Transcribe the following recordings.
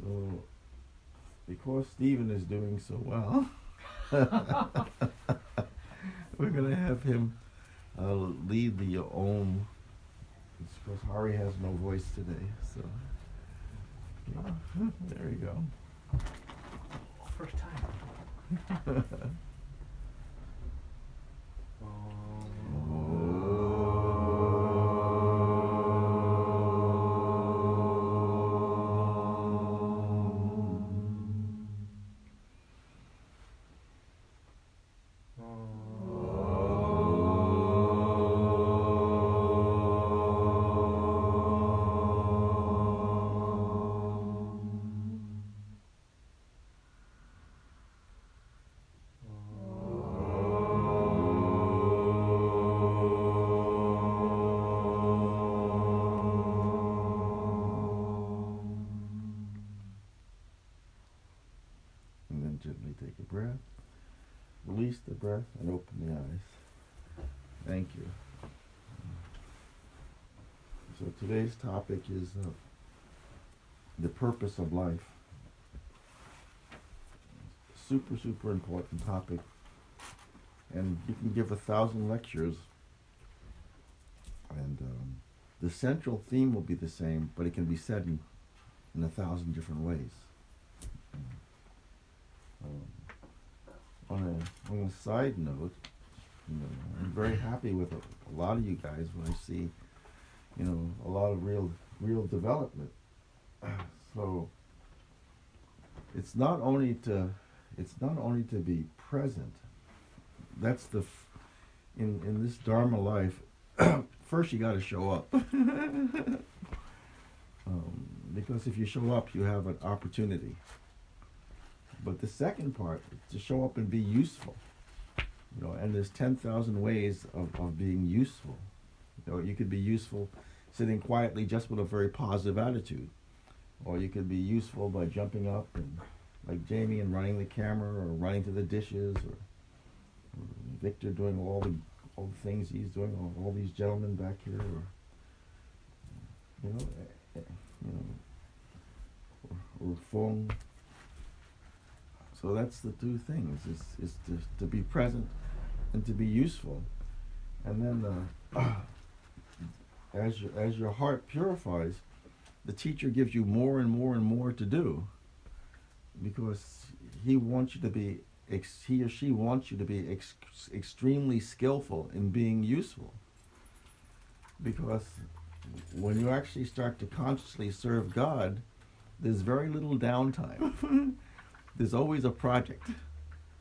So, because Stephen is doing so well, we're going to have him lead the Aum. It's because Hari has no voice today, so yeah. There you go. First time. The breath and open the eyes. Thank you. So today's topic is the purpose of life. Super, super important topic. And you can give 1,000 lectures and the central theme will be the same, but it can be said in 1,000 different ways. On a side note, you know, I'm very happy with a lot of you guys when I see, you know, a lot of real development. So it's not only to be present. That's the in this Dharma life. First, you got to show up. Because if you show up, you have an opportunity. But the second part, to show up and be useful, you know, and there's 10,000 ways of being useful. You know, you could be useful sitting quietly just with a very positive attitude, or you could be useful by jumping up and, like Jamie, and running the camera, or running to the dishes, or Victor doing all the things he's doing, or all these gentlemen back here, or you know, or phone. So that's the two things, is to be present and to be useful. And then as your heart purifies, the teacher gives you more and more and more to do, because he or she wants you to be extremely skillful in being useful. Because when you actually start to consciously serve God, there's very little downtime. There's always a project,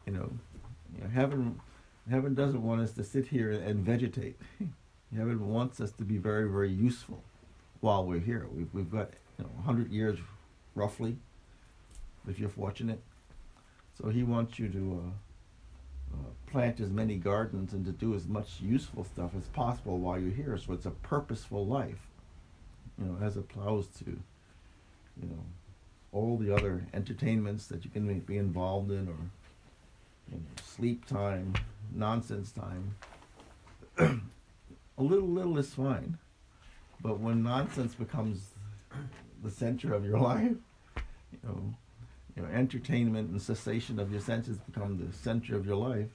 you know. Heaven doesn't want us to sit here and vegetate. Heaven wants us to be very, very useful while we're here. We've got, you know, 100 years, roughly, if you're fortunate. So he wants you to plant as many gardens and to do as much useful stuff as possible while you're here. So it's a purposeful life, you know, as opposed to, you know, all the other entertainments that you can be involved in, or, you know, sleep time, nonsense time. A little is fine, but when nonsense becomes the center of your life, you know, your entertainment and cessation of your senses become the center of your life.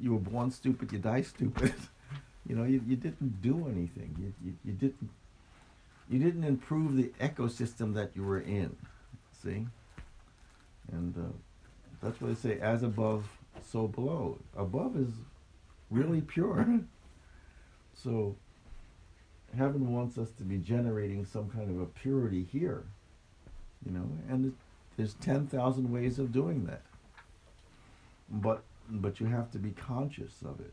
You were born stupid, you die stupid. You know, you didn't do anything. You didn't improve the ecosystem that you were in, see? And that's what they say, as above, so below. Above is really pure. So heaven wants us to be generating some kind of a purity here, you know? And there's 10,000 ways of doing that. But you have to be conscious of it.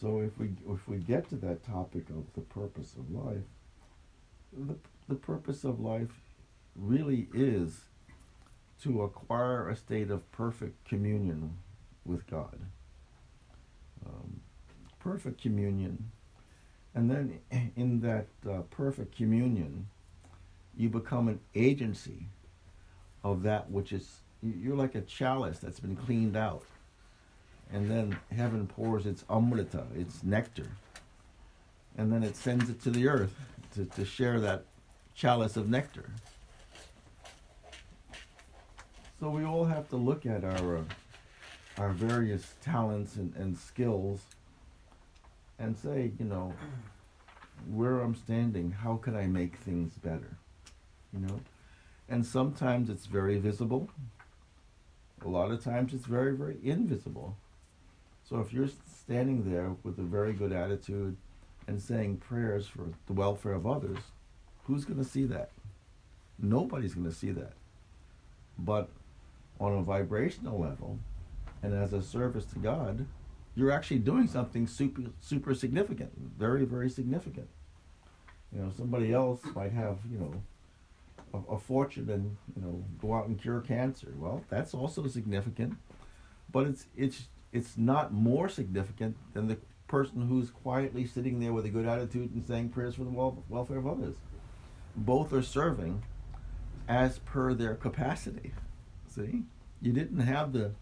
So if we get to that topic of the purpose of life, the purpose of life really is to acquire a state of perfect communion with God. Perfect communion. And then in that perfect communion, you become an agency of that which is, you're like a chalice that's been cleaned out. And then heaven pours its amrita, its nectar, and then it sends it to the earth. to share that chalice of nectar. So we all have to look at our various talents and skills and say, you know, where I'm standing, how can I make things better? You know? And sometimes it's very visible. A lot of times it's very, very invisible. So if you're standing there with a very good attitude and saying prayers for the welfare of others, who's going to see that? Nobody's going to see that. But on a vibrational level, and as a service to God, you're actually doing something super significant, very, very significant. You know, somebody else might have, you know, a fortune and, you know, go out and cure cancer. Well, that's also significant, but it's not more significant than the person who's quietly sitting there with a good attitude and saying prayers for the welfare of others. Both are serving as per their capacity. See? You didn't have the,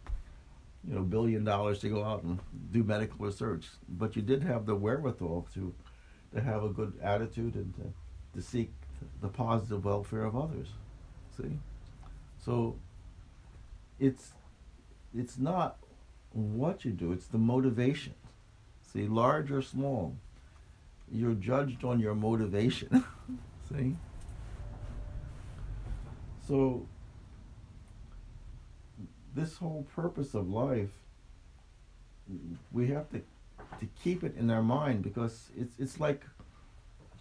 you know, $1 billion to go out and do medical research, but you did have the wherewithal to have a good attitude and to seek the positive welfare of others. See? So it's not what you do, it's the motivation. See, large or small, you're judged on your motivation. See? So this whole purpose of life, we have to keep it in our mind, because it's like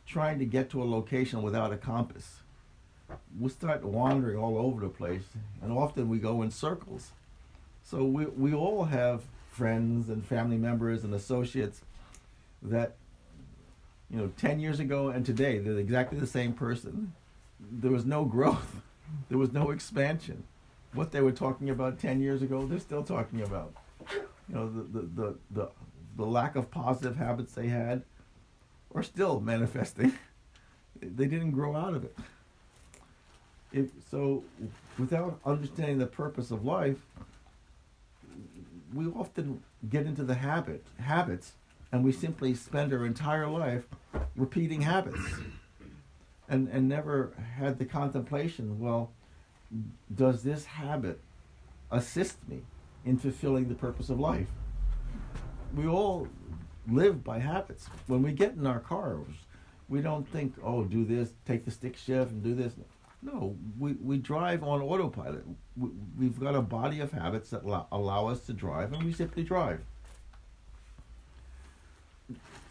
trying to get to a location without a compass. We'll start wandering all over the place, and often we go in circles. So we all have friends and family members and associates that, you know, 10 years ago and today, they're exactly the same person. There was no growth. There was no expansion. What they were talking about 10 years ago, they're still talking about. You know, the lack of positive habits they had are still manifesting. They didn't grow out of it. So without understanding the purpose of life, we often get into the habits, and we simply spend our entire life repeating habits and never had the contemplation, well, does this habit assist me in fulfilling the purpose of life? We all live by habits. When we get in our cars, we don't think, oh, do this, take the stick shift and do this. No, we drive on autopilot. We've got a body of habits that allow us to drive, and we simply drive.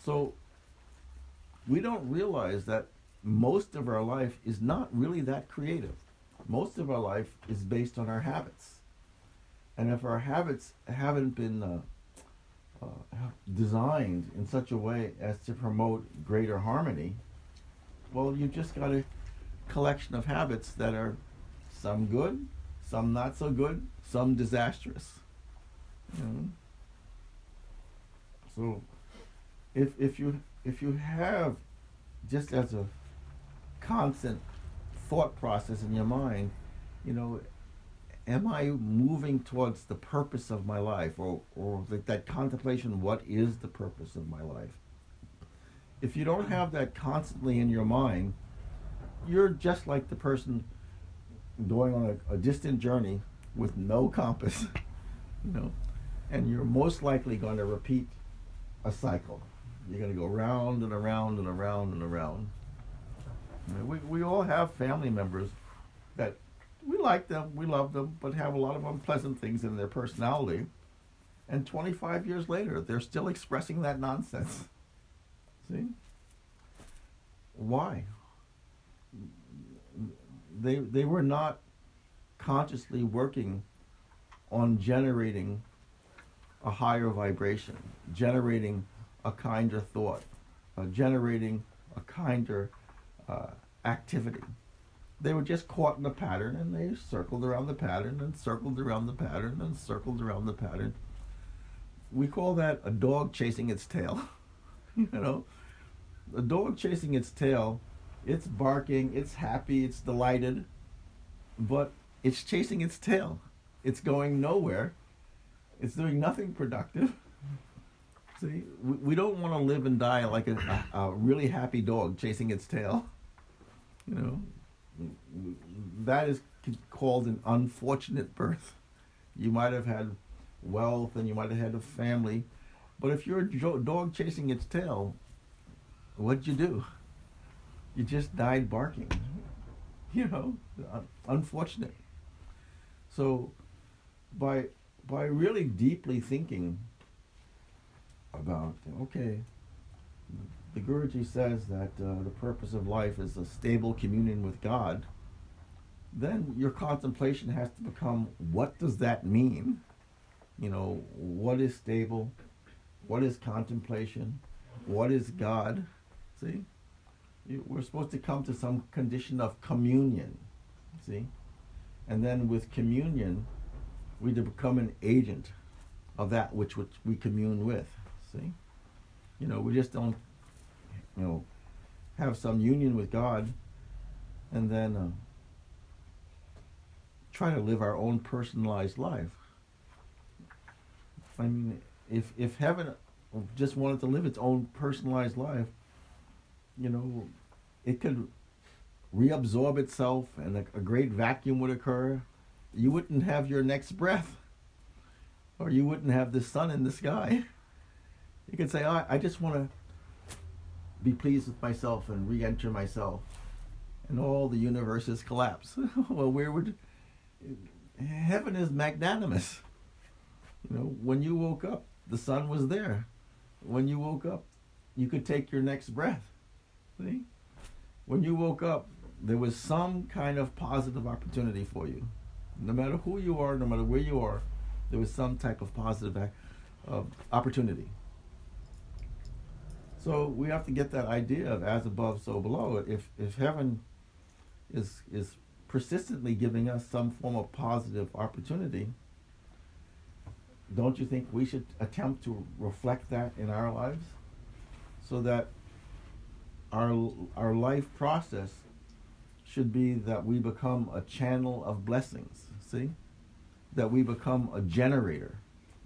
So we don't realize that most of our life is not really that creative. Most of our life is based on our habits. And if our habits haven't been designed in such a way as to promote greater harmony, well, you've just got a collection of habits that are some good, some not so good, some disastrous. You know? So if you have just as a constant thought process in your mind, you know, am I moving towards the purpose of my life, or that contemplation, what is the purpose of my life? If you don't have that constantly in your mind, you're just like the person going on a distant journey with no compass, you know, and you're most likely going to repeat a cycle. You're going to go round and around and around and around. You know, we all have family members that we like them, we love them, but have a lot of unpleasant things in their personality. And 25 years later, they're still expressing that nonsense. See? Why? They were not consciously working on generating a higher vibration, generating a kinder thought, generating a kinder activity. They were just caught in a pattern, and they circled around the pattern and circled around the pattern and circled around the pattern. We call that a dog chasing its tail. You know, a dog chasing its tail, it's barking, it's happy, it's delighted, but it's chasing its tail. It's going nowhere. It's doing nothing productive. See, we don't want to live and die like a really happy dog chasing its tail. You know, that is called an unfortunate birth. You might have had wealth and you might have had a family, but if you're a dog chasing its tail, what'd you do? You just died barking. You know, unfortunate. So by really deeply thinking about, okay, the Guruji says that the purpose of life is a stable communion with God, then your contemplation has to become, what does that mean? You know, what is stable? What is contemplation? What is God? See? We're supposed to come to some condition of communion, see? And then with communion, we become an agent of that which we commune with, see? You know, we just don't, you know, have some union with God and then try to live our own personalized life. I mean, if heaven just wanted to live its own personalized life, you know, it could reabsorb itself and a great vacuum would occur. You wouldn't have your next breath, or you wouldn't have the sun in the sky. You could say, I just want to be pleased with myself and re-enter myself, and all the universes collapse. Well, heaven is magnanimous. You know, when you woke up, the sun was there. When you woke up, you could take your next breath. See? When you woke up, there was some kind of positive opportunity for you. No matter who you are, no matter where you are, there was some type of positive opportunity. So we have to get that idea of as above, so below. If heaven is persistently giving us some form of positive opportunity, don't you think we should attempt to reflect that in our lives, so that our life process should be that we become a channel of blessings, see? That we become a generator.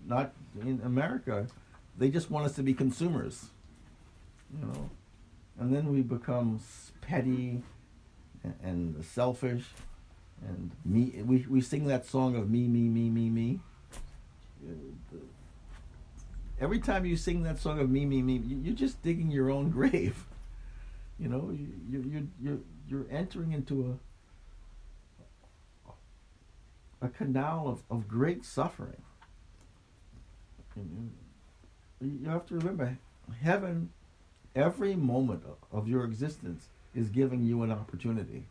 Not in America, they just want us to be consumers, you know? And then we become petty and selfish and me. We sing that song of me, me, me, me, me. Every time you sing that song of me, me, me, you're just digging your own grave. You know, you're entering into a canal of great suffering. And you have to remember, heaven, every moment of your existence is giving you an opportunity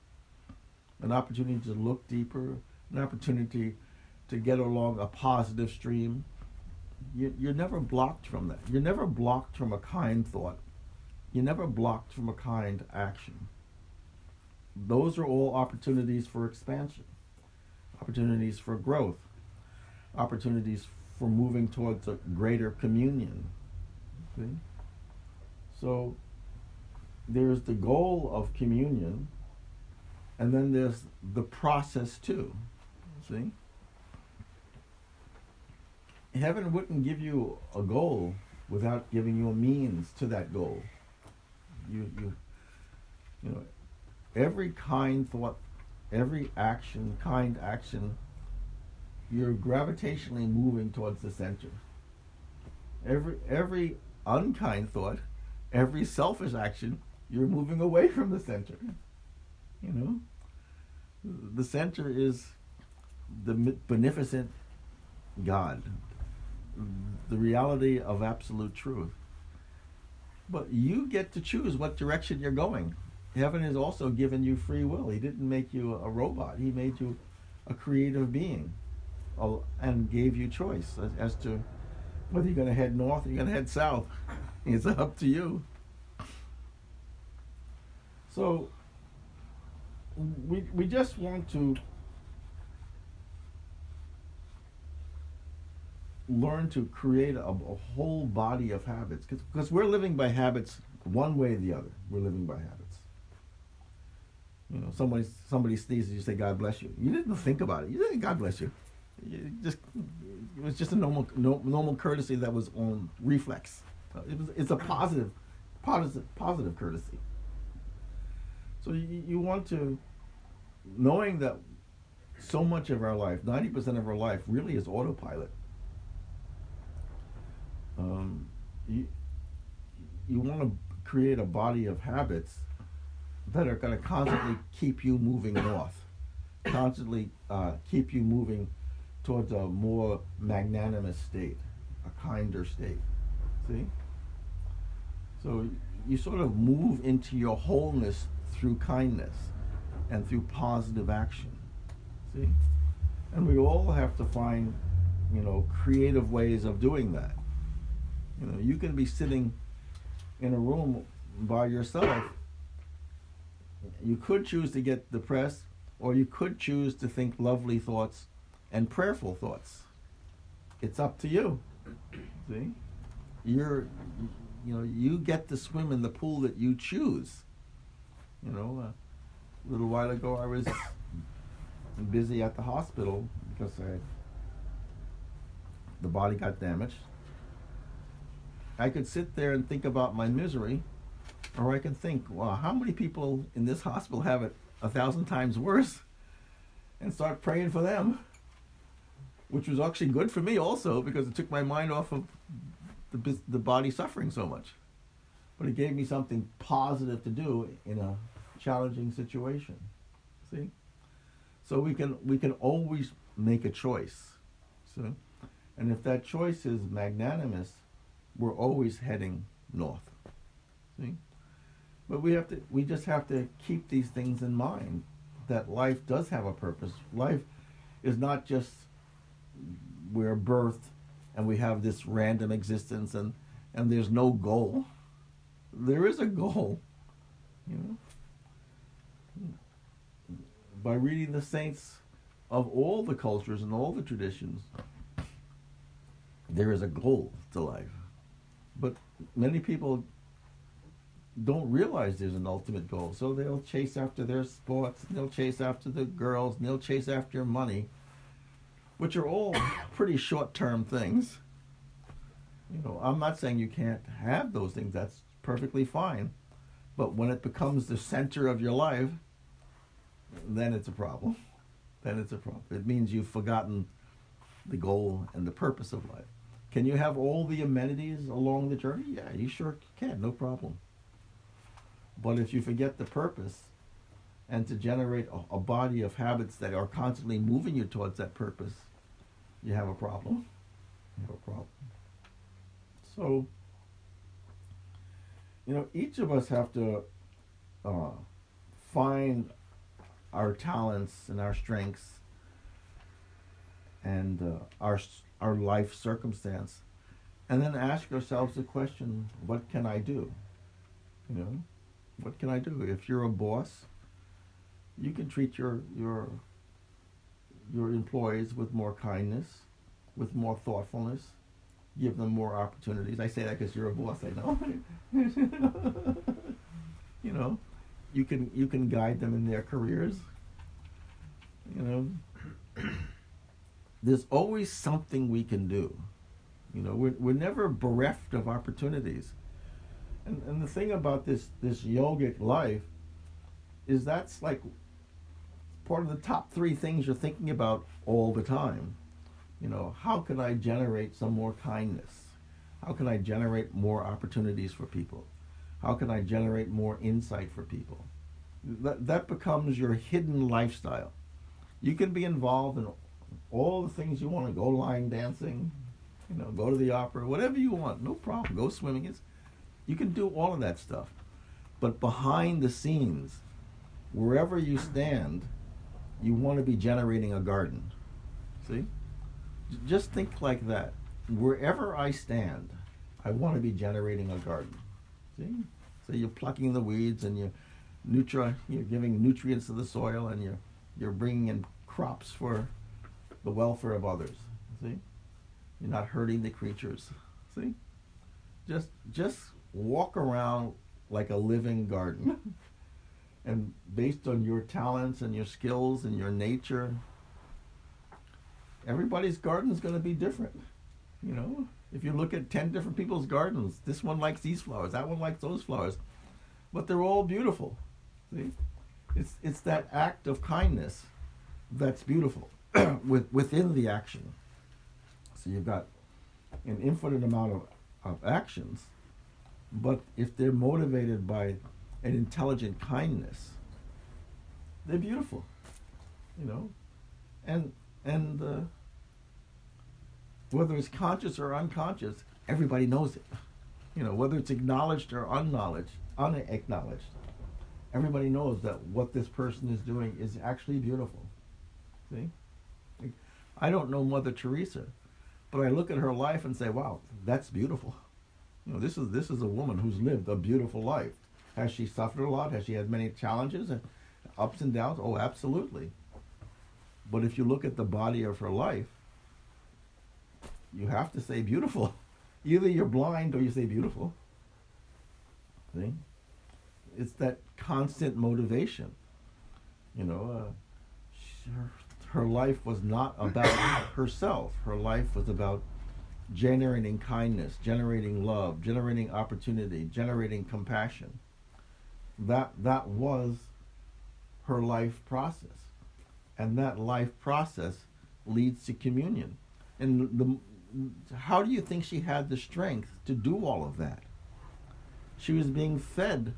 to look deeper, an opportunity to get along a positive stream. You're never blocked from that. You're never blocked from a kind thought. You're never blocked from a kind action. Those are all opportunities for expansion, opportunities for growth, opportunities for moving towards a greater communion. Okay? So there's the goal of communion, and then there's the process too. See? Heaven wouldn't give you a goal without giving you a means to that goal. You know, every kind thought, every action, kind action, you're gravitationally moving towards the center. Every unkind thought, every selfish action, you're moving away from the center. You know, the center is the beneficent God, the reality of absolute truth. But you get to choose what direction you're going. Heaven has also given you free will. He didn't make you a robot. He made you a creative being and gave you choice as to whether you're going to head north or you're going to head south. It's up to you. So we just want to learn to create a whole body of habits, because we're living by habits one way or the other. We're living by habits. You know, somebody sneezes, you say, God bless you. You didn't think about it. You didn't, God bless you. It was just a normal courtesy that was on reflex. It's a positive courtesy. So you want to, knowing that so much of our life, 90% of our life really is autopilot. You want to create a body of habits that are going to constantly keep you moving north, constantly keep you moving towards a more magnanimous state, a kinder state. See? So you sort of move into your wholeness through kindness and through positive action. See? And we all have to find, creative ways of doing that. You can be sitting in a room by yourself. You could choose to get depressed, or you could choose to think lovely thoughts and prayerful thoughts. It's up to you. See? You get to swim in the pool that you choose. A little while ago I was busy at the hospital because the body got damaged. I could sit there and think about my misery, or I can think, wow, how many people in this hospital have it 1,000 times worse, and start praying for them, which was actually good for me also, because it took my mind off of the body suffering so much. But it gave me something positive to do in a challenging situation. See? So we can always make a choice. So, and if that choice is magnanimous, we're always heading north. See? But we just have to keep these things in mind, that life does have a purpose. Life is not just we're birthed and we have this random existence and there's no goal. There is a goal, By reading the saints of all the cultures and all the traditions, there is a goal to life. But many people don't realize there's an ultimate goal. So they'll chase after their sports, and they'll chase after the girls, and they'll chase after money, which are all pretty short-term things. I'm not saying you can't have those things. That's perfectly fine. But when it becomes the center of your life, then it's a problem. It means you've forgotten the goal and the purpose of life. Can you have all the amenities along the journey? Yeah, you sure can, no problem. But if you forget the purpose, and to generate a body of habits that are constantly moving you towards that purpose, you have a problem. So, each of us have to find our talents and our strengths and our life circumstance, and then ask ourselves the question, what can I do? What can I do? If you're a boss, you can treat your employees with more kindness, with more thoughtfulness, give them more opportunities. I say that because you're a boss, I know. You can guide them in their careers. There's always something we can do. We're never bereft of opportunities. And the thing about this yogic life is that's like part of the top 3 things you're thinking about all the time. How can I generate some more kindness? How can I generate more opportunities for people? How can I generate more insight for people? That becomes your hidden lifestyle. You can be involved in all the things you want to, go line dancing, go to the opera, whatever you want, no problem, go swimming. You can do all of that stuff. But behind the scenes, wherever you stand, you want to be generating a garden. See? Just think like that. Wherever I stand, I want to be generating a garden. See? So you're plucking the weeds, and you're giving nutrients to the soil, and you're bringing in crops for the welfare of others. See? You're not hurting the creatures. See? Just walk around like a living garden. And based on your talents and your skills and your nature, everybody's garden's going to be different. If you look at 10 different people's gardens, this one likes these flowers, that one likes those flowers, but they're all beautiful. See, it's that act of kindness that's beautiful within the action. So you've got an infinite amount of actions, but if they're motivated by an intelligent kindness, they're beautiful, you know. And whether it's conscious or unconscious, everybody knows it. You know, whether it's acknowledged or unacknowledged, everybody knows that what this person is doing is actually beautiful. See? Like, I don't know Mother Teresa, but I look at her life and say, wow, that's beautiful. You know, this is a woman who's lived a beautiful life. Has she suffered a lot? Has she had many challenges and ups and downs? Oh, absolutely. But if you look at the body of her life, you have to say beautiful. Either you're blind or you say beautiful. See? It's that constant motivation. You know, her life was not about herself. Her life was about generating kindness, generating love, generating opportunity, generating compassion. That was her life process. And that life process leads to communion. And how do you think she had the strength to do all of that? She was being fed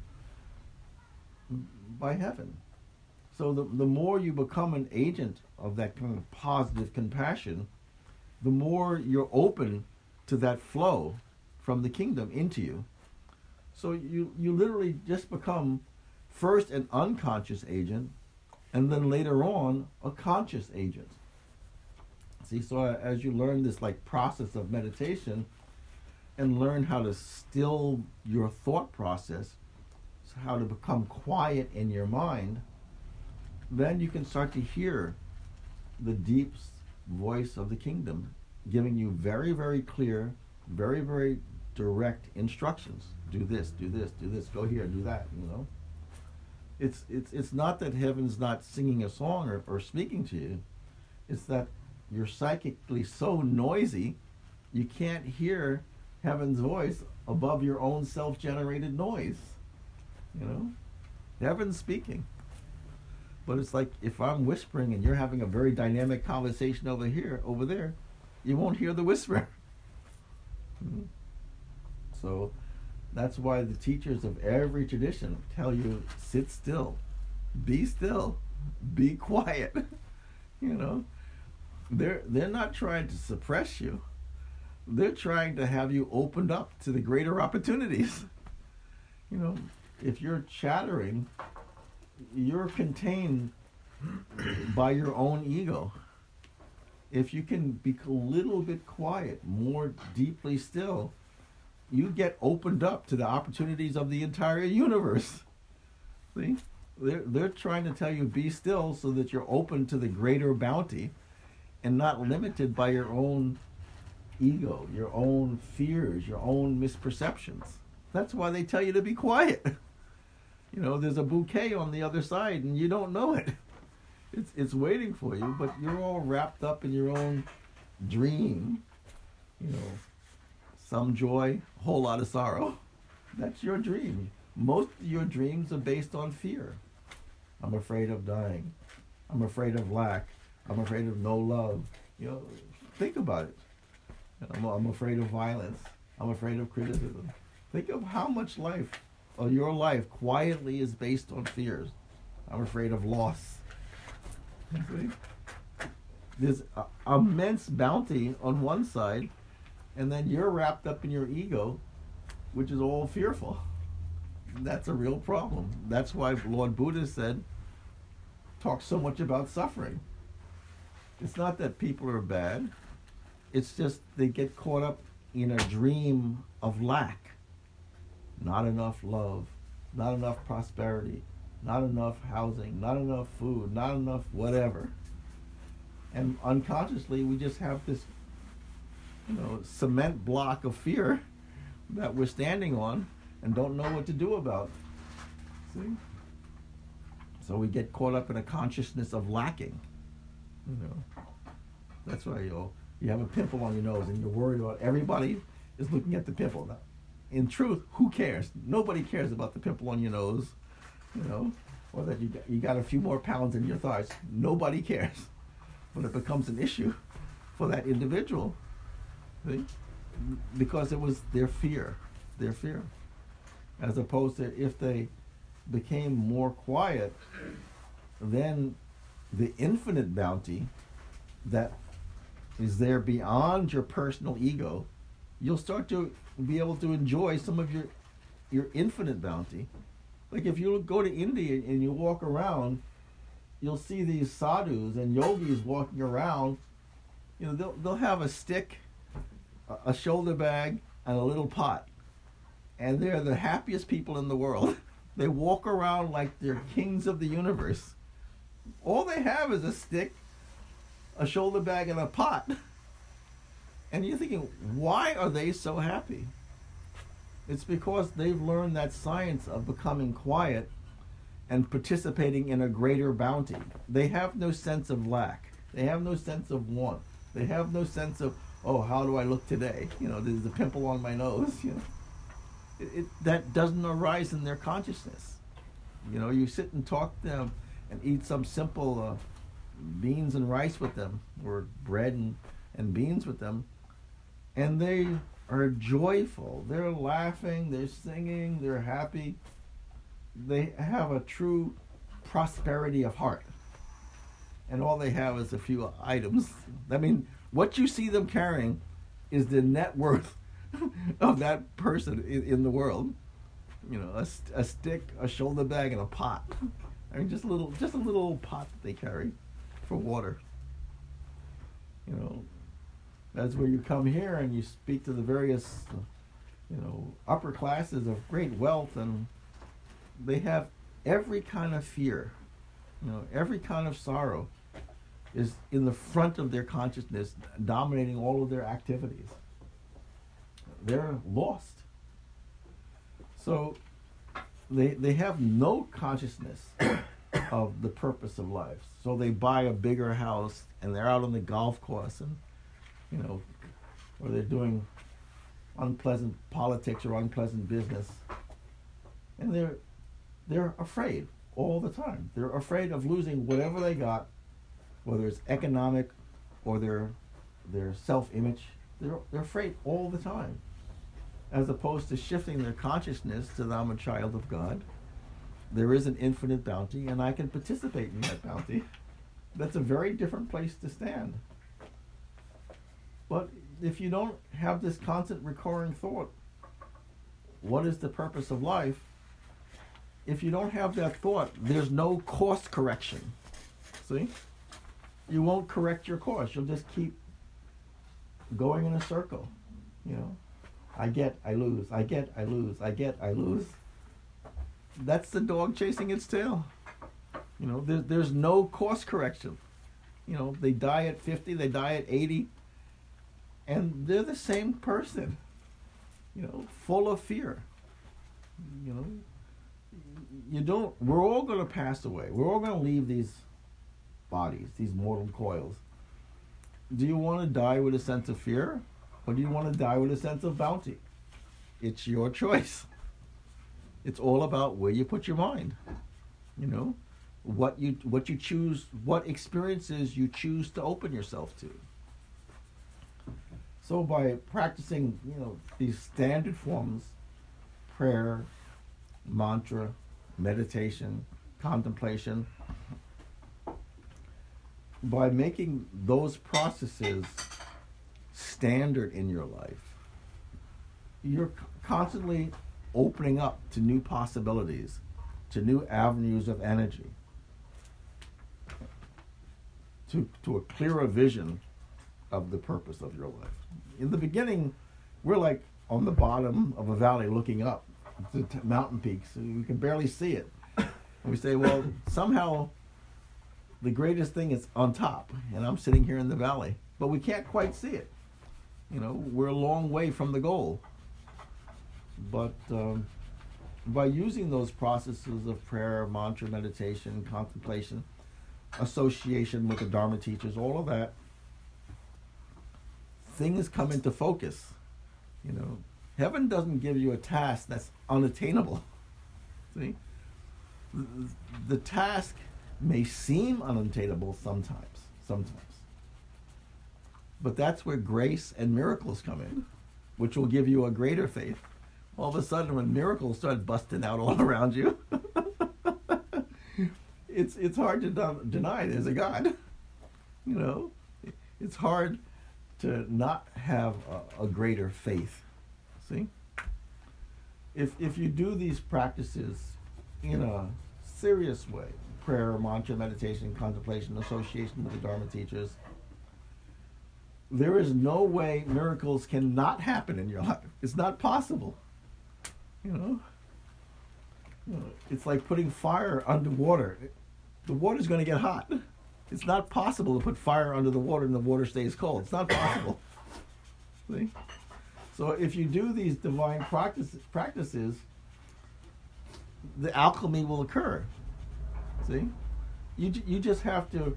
by heaven. So the more you become an agent of that kind of positive compassion, the more you're open to that flow from the kingdom into you. So you literally just become first an unconscious agent, and then later on a conscious agent. See, so as you learn this like process of meditation and learn how to still your thought process, so how to become quiet in your mind, then you can start to hear the deep voice of the kingdom giving you very, very clear, very, very direct instructions. Do this, do this, do this, go here, do that, you know. It's not that heaven's not singing a song or speaking to you. It's that you're psychically so noisy, you can't hear heaven's voice above your own self-generated noise. You know? Heaven's speaking. But it's like if I'm whispering and you're having a very dynamic conversation over there, you won't hear the whisper. So that's why the teachers of every tradition tell you, sit still, be quiet. You know, they're not trying to suppress you. They're trying to have you opened up to the greater opportunities. You know, if you're chattering, you're contained by your own ego. If you can be a little bit quiet, more deeply still, you get opened up to the opportunities of the entire universe. See? They're trying to tell you be still so that you're open to the greater bounty and not limited by your own ego, your own fears, your own misperceptions. That's why they tell you to be quiet. You know, there's a bouquet on the other side and you don't know it. It's waiting for you, but you're all wrapped up in your own dream, you know. Some joy, a whole lot of sorrow. That's your dream. Most of your dreams are based on fear. I'm afraid of dying. I'm afraid of lack. I'm afraid of no love. You know, think about it. I'm afraid of violence. I'm afraid of criticism. Think of how much life, or your life, quietly is based on fears. I'm afraid of loss. There's immense bounty on one side, and then you're wrapped up in your ego, which is all fearful. That's a real problem. That's why Lord Buddha said, talk so much about suffering. It's not that people are bad. It's just they get caught up in a dream of lack. Not enough love, not enough prosperity, not enough housing, not enough food, not enough whatever. And unconsciously, we just have this, you know, cement block of fear that we're standing on and don't know what to do about. See? So we get caught up in a consciousness of lacking. You know, that's why you have a pimple on your nose and you're worried about everybody is looking at the pimple. Now, in truth, who cares? Nobody cares about the pimple on your nose, you know, or that you got a few more pounds in your thighs. Nobody cares. But it becomes an issue for that individual, see? Because it was their fear. As opposed to if they became more quiet, then the infinite bounty that is there beyond your personal ego, you'll start to be able to enjoy some of your infinite bounty. Like if you go to India and you walk around, you'll see these sadhus and yogis walking around. You know, they'll have a stick, a shoulder bag, and a little pot. And they're the happiest people in the world. They walk around like they're kings of the universe. All they have is a stick, a shoulder bag, and a pot. And you're thinking, why are they so happy? It's because they've learned that science of becoming quiet and participating in a greater bounty. They have no sense of lack. They have no sense of want. They have no sense of, oh, how do I look today? You know, there's a pimple on my nose. You know, that doesn't arise in their consciousness. You know, you sit and talk to them and eat some simple beans and rice with them, or bread and beans with them, and they are joyful. They're laughing, they're singing, they're happy. They have a true prosperity of heart. And all they have is a few items. I mean, what you see them carrying is the net worth of that person in the world. You know, a stick, a shoulder bag, and a pot. I mean, just a little pot that they carry for water. You know, that's where you come here and you speak to the various, you know, upper classes of great wealth, and they have every kind of fear, you know, every kind of sorrow is in the front of their consciousness, dominating all of their activities. They're lost. So they have no consciousness of the purpose of life. So they buy a bigger house and they're out on the golf course, and you know, or they're doing unpleasant politics or unpleasant business, and they're afraid all the time. They're afraid of losing whatever they got, whether it's economic or their self-image. They're afraid all the time, as opposed to shifting their consciousness to that I'm a child of God. There is an infinite bounty, and I can participate in that bounty. That's a very different place to stand. But if you don't have this constant recurring thought, what is the purpose of life? If you don't have that thought, there's no course correction. See? You won't correct your course. You'll just keep going in a circle. You know, I get, I lose, I get, I lose, I get, I lose. That's the dog chasing its tail. You know, there's no course correction. You know, they die at 50, they die at 80, and they're the same person, you know, full of fear. You know, we're all going to pass away. We're all going to leave these bodies, these mortal coils. Do you want to die with a sense of fear, or do you want to die with a sense of bounty? It's your choice. It's all about where you put your mind, you know, what you choose, what experiences you choose to open yourself to. So by practicing, you know, these standard forms, prayer, mantra, meditation, contemplation, by making those processes standard in your life, you're constantly opening up to new possibilities, to new avenues of energy, to a clearer vision of the purpose of your life. In the beginning, we're like on the bottom of a valley looking up to mountain peaks, and we can barely see it. And we say, well, somehow the greatest thing is on top, and I'm sitting here in the valley, but we can't quite see it. You know, we're a long way from the goal. But by using those processes of prayer, mantra, meditation, contemplation, association with the Dharma teachers, all of that, things come into focus. You know, heaven doesn't give you a task that's unattainable. See? The task may seem unattainable sometimes. But that's where grace and miracles come in, which will give you a greater faith. All of a sudden, when miracles start busting out all around you, it's hard to deny there's a God. You know, it's hard to not have a greater faith. See? If you do these practices in a serious way, prayer, mantra, meditation, contemplation, association with the Dharma teachers, there is no way miracles cannot happen in your life. It's not possible. You know? It's like putting fire underwater. The water's going to get hot. It's not possible to put fire under the water and the water stays cold. It's not possible. See? So if you do these divine practices, the alchemy will occur. See? You just have to...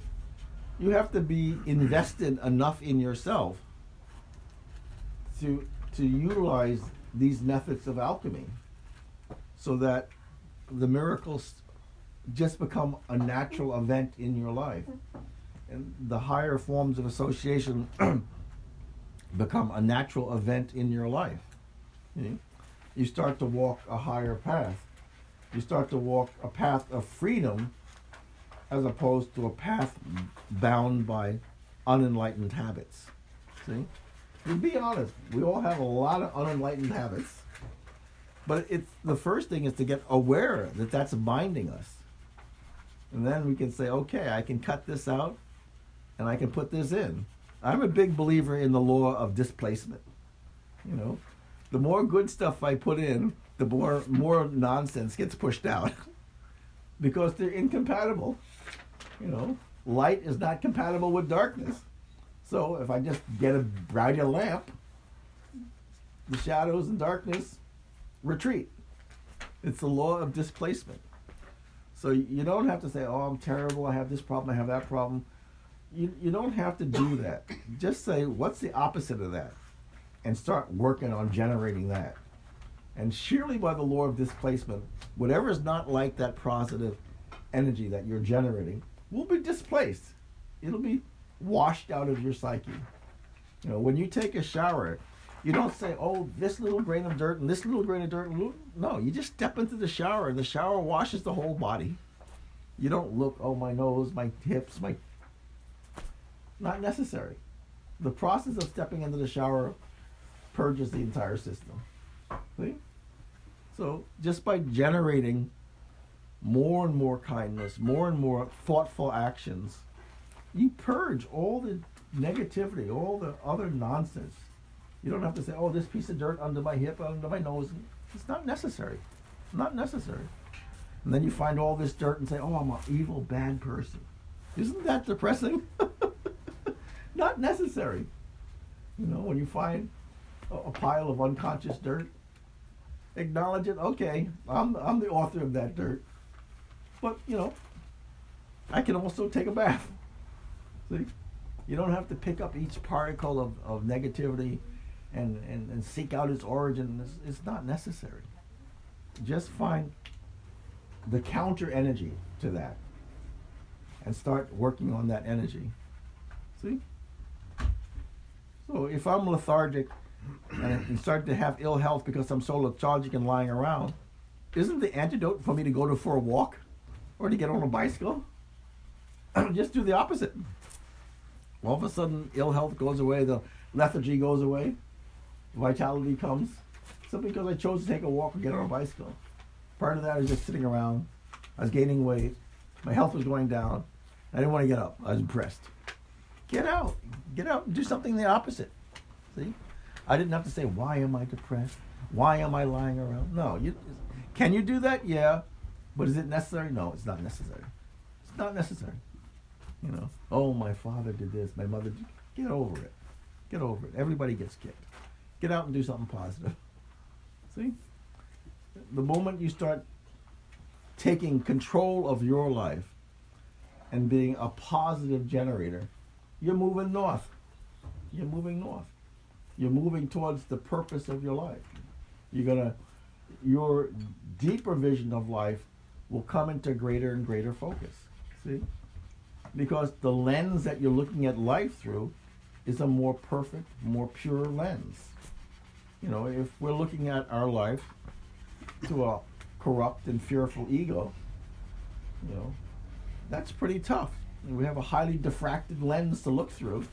You have to be invested enough in yourself to utilize these methods of alchemy so that the miracles just become a natural event in your life. And the higher forms of association become a natural event in your life. You start to walk a higher path. You start to walk a path of freedom as opposed to a path bound by unenlightened habits. See? To be honest, we all have a lot of unenlightened habits. But it's the first thing is to get aware that that's binding us. And then we can say, okay, I can cut this out and I can put this in. I'm a big believer in the law of displacement. You know, the more good stuff I put in, the more nonsense gets pushed out because they're incompatible. You know, light is not compatible with darkness. So if I just get a brighter lamp, the shadows and darkness retreat. It's the law of displacement. So you don't have to say, oh, I'm terrible, I have this problem, I have that problem. You don't have to do that. Just say, what's the opposite of that? And start working on generating that. And surely by the law of displacement, whatever is not like that positive energy that you're generating will be displaced. It'll be washed out of your psyche. You know, when you take a shower, you don't say, oh, this little grain of dirt and this little grain of dirt. No, you just step into the shower and the shower washes the whole body. You don't look, oh, my nose, my hips, my... Not necessary. The process of stepping into the shower purges the entire system. See? So just by generating more and more kindness, more and more thoughtful actions, you purge all the negativity, all the other nonsense. You don't have to say, oh, this piece of dirt under my hip, under my nose. It's not necessary. Not necessary. And then you find all this dirt and say, oh, I'm an evil, bad person. Isn't that depressing? Not necessary. You know, when you find a pile of unconscious dirt, acknowledge it. Okay, I'm the author of that dirt. But, you know, I can also take a bath. See? You don't have to pick up each particle of negativity and seek out its origin. It's not necessary. Just find the counter energy to that and start working on that energy. See? So if I'm lethargic and start to have ill health because I'm so lethargic and lying around, isn't the antidote for me to go for a walk or to get on a bicycle? Just do the opposite. All of a sudden, ill health goes away, the lethargy goes away, vitality comes. Simply because I chose to take a walk or get on a bicycle. Part of that is just sitting around. I was gaining weight. My health was going down. I didn't want to get up. I was depressed. Get out. Get out and do something the opposite. See? I didn't have to say, why am I depressed? Why am I lying around? No. Can you do that? Yeah. But is it necessary? No, it's not necessary. It's not necessary. You know, oh, my father did this, my mother did. Get over it. Get over it. Everybody gets kicked. Get out and do something positive. See? The moment you start taking control of your life and being a positive generator, you're moving north. You're moving north. You're moving towards the purpose of your life. Your deeper vision of life will come into greater and greater focus. See? Because the lens that you're looking at life through is a more perfect, more pure lens. You know, if we're looking at our life to a corrupt and fearful ego, you know, that's pretty tough. We have a highly diffracted lens to look through.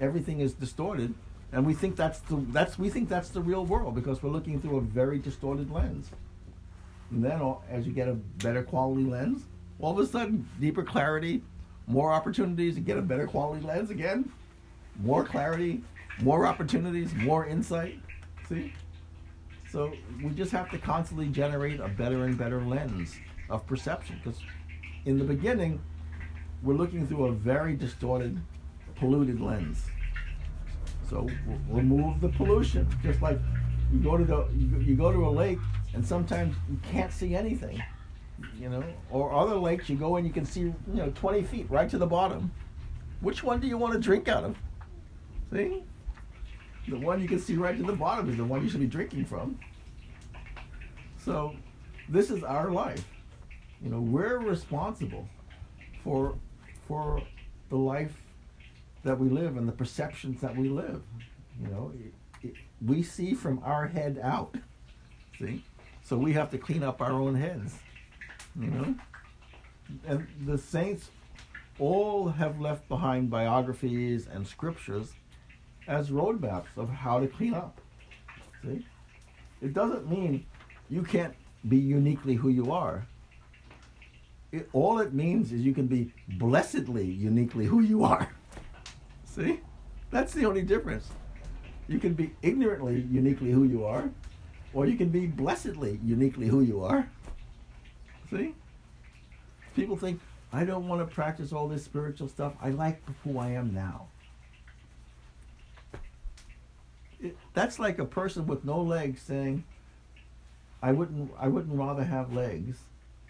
Everything is distorted, and we think that's the real world because we're looking through a very distorted lens. And then, as you get a better quality lens, all of a sudden, deeper clarity, more opportunities to get a better quality lens again, more clarity, more opportunities, more insight. See? So we just have to constantly generate a better and better lens of perception, because in the beginning, we're looking through a very distorted, polluted lens. So remove the pollution. Just like you go to a lake and sometimes you can't see anything, you know. Or other lakes you go and you can see 20 feet right to the bottom. Which one do you want to drink out of? See, the one you can see right to the bottom is the one you should be drinking from. So this is our life. You know, we're responsible for the life that we live and the perceptions that we live. You know, we see from our head out. See? So we have to clean up our own heads. You know? And the saints all have left behind biographies and scriptures as roadmaps of how to clean up. See? It doesn't mean you can't be uniquely who you are. All it means is you can be blessedly, uniquely who you are. See? That's the only difference. You can be ignorantly, uniquely who you are, or you can be blessedly, uniquely who you are. See? People think, I don't want to practice all this spiritual stuff. I like who I am now. That's like a person with no legs saying, I wouldn't rather have legs.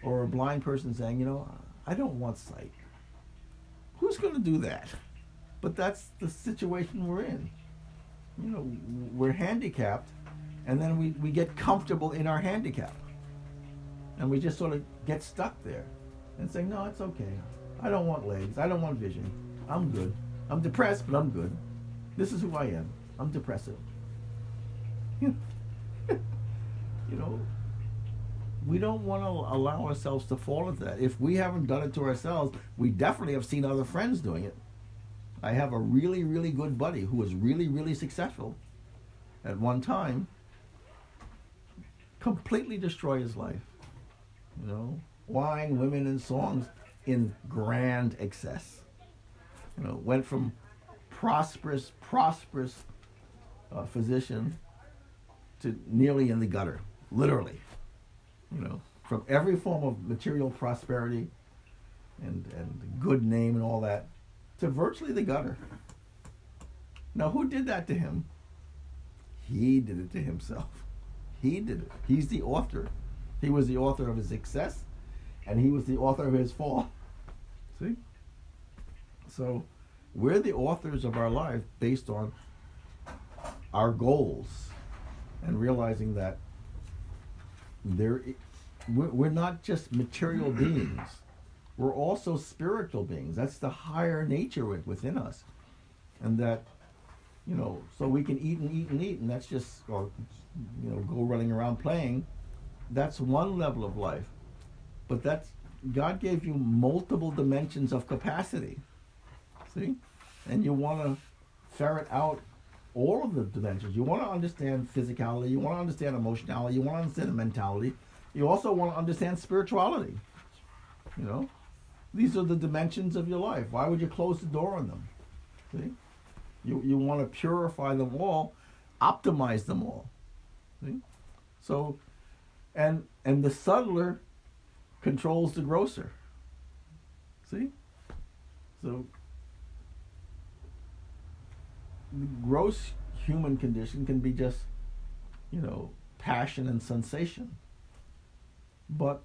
Or a blind person saying, I don't want sight. Who's going to do that? But that's the situation we're in. We're handicapped, and then we get comfortable in our handicap. And we just sort of get stuck there and say, no, it's okay. I don't want legs. I don't want vision. I'm good. I'm depressed, but I'm good. This is who I am. I'm depressive. We don't want to allow ourselves to fall into that. If we haven't done it to ourselves, we definitely have seen other friends doing it. I have a really, really good buddy who was really, really successful at one time, completely destroy his life. Wine, women, and songs in grand excess. Went from prosperous physician to nearly in the gutter, literally. From every form of material prosperity and good name and all that, to virtually the gutter. Now, who did that to him? He did it to himself. He did it. He's the author. He was the author of his success, and he was the author of his fall. See? So, we're the authors of our life based on our goals and realizing that we're not just material beings. We're also spiritual beings. That's the higher nature within us. And that, so we can eat and eat and eat, and that's just, go running around playing. That's one level of life. But that's, God gave you multiple dimensions of capacity. See? And you want to ferret out all of the dimensions. You want to understand physicality, you want to understand emotionality, you want to understand mentality, you also want to understand spirituality. These are the dimensions of your life. Why would you close the door on them? See? You want to purify them all, optimize them all. See? So, and the subtler controls the grosser. See? So, the gross human condition can be just, passion and sensation. But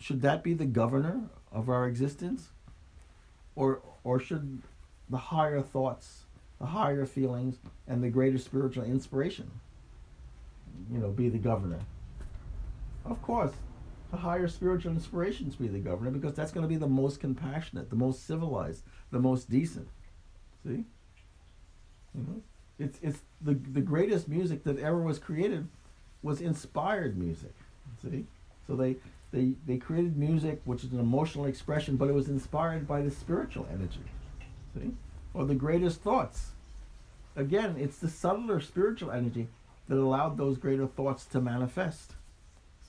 should that be the governor of our existence? Or should the higher thoughts the higher feelings and the greater spiritual inspiration, be the governor. Of course, the higher spiritual inspirations be the governor, because that's going to be the most compassionate, the most civilized, the most decent. See? Mm-hmm. It's the greatest music that ever was created was inspired music. See? So they created music which is an emotional expression, but it was inspired by the spiritual energy. See? Or the greatest thoughts. Again, it's the subtler spiritual energy that allowed those greater thoughts to manifest.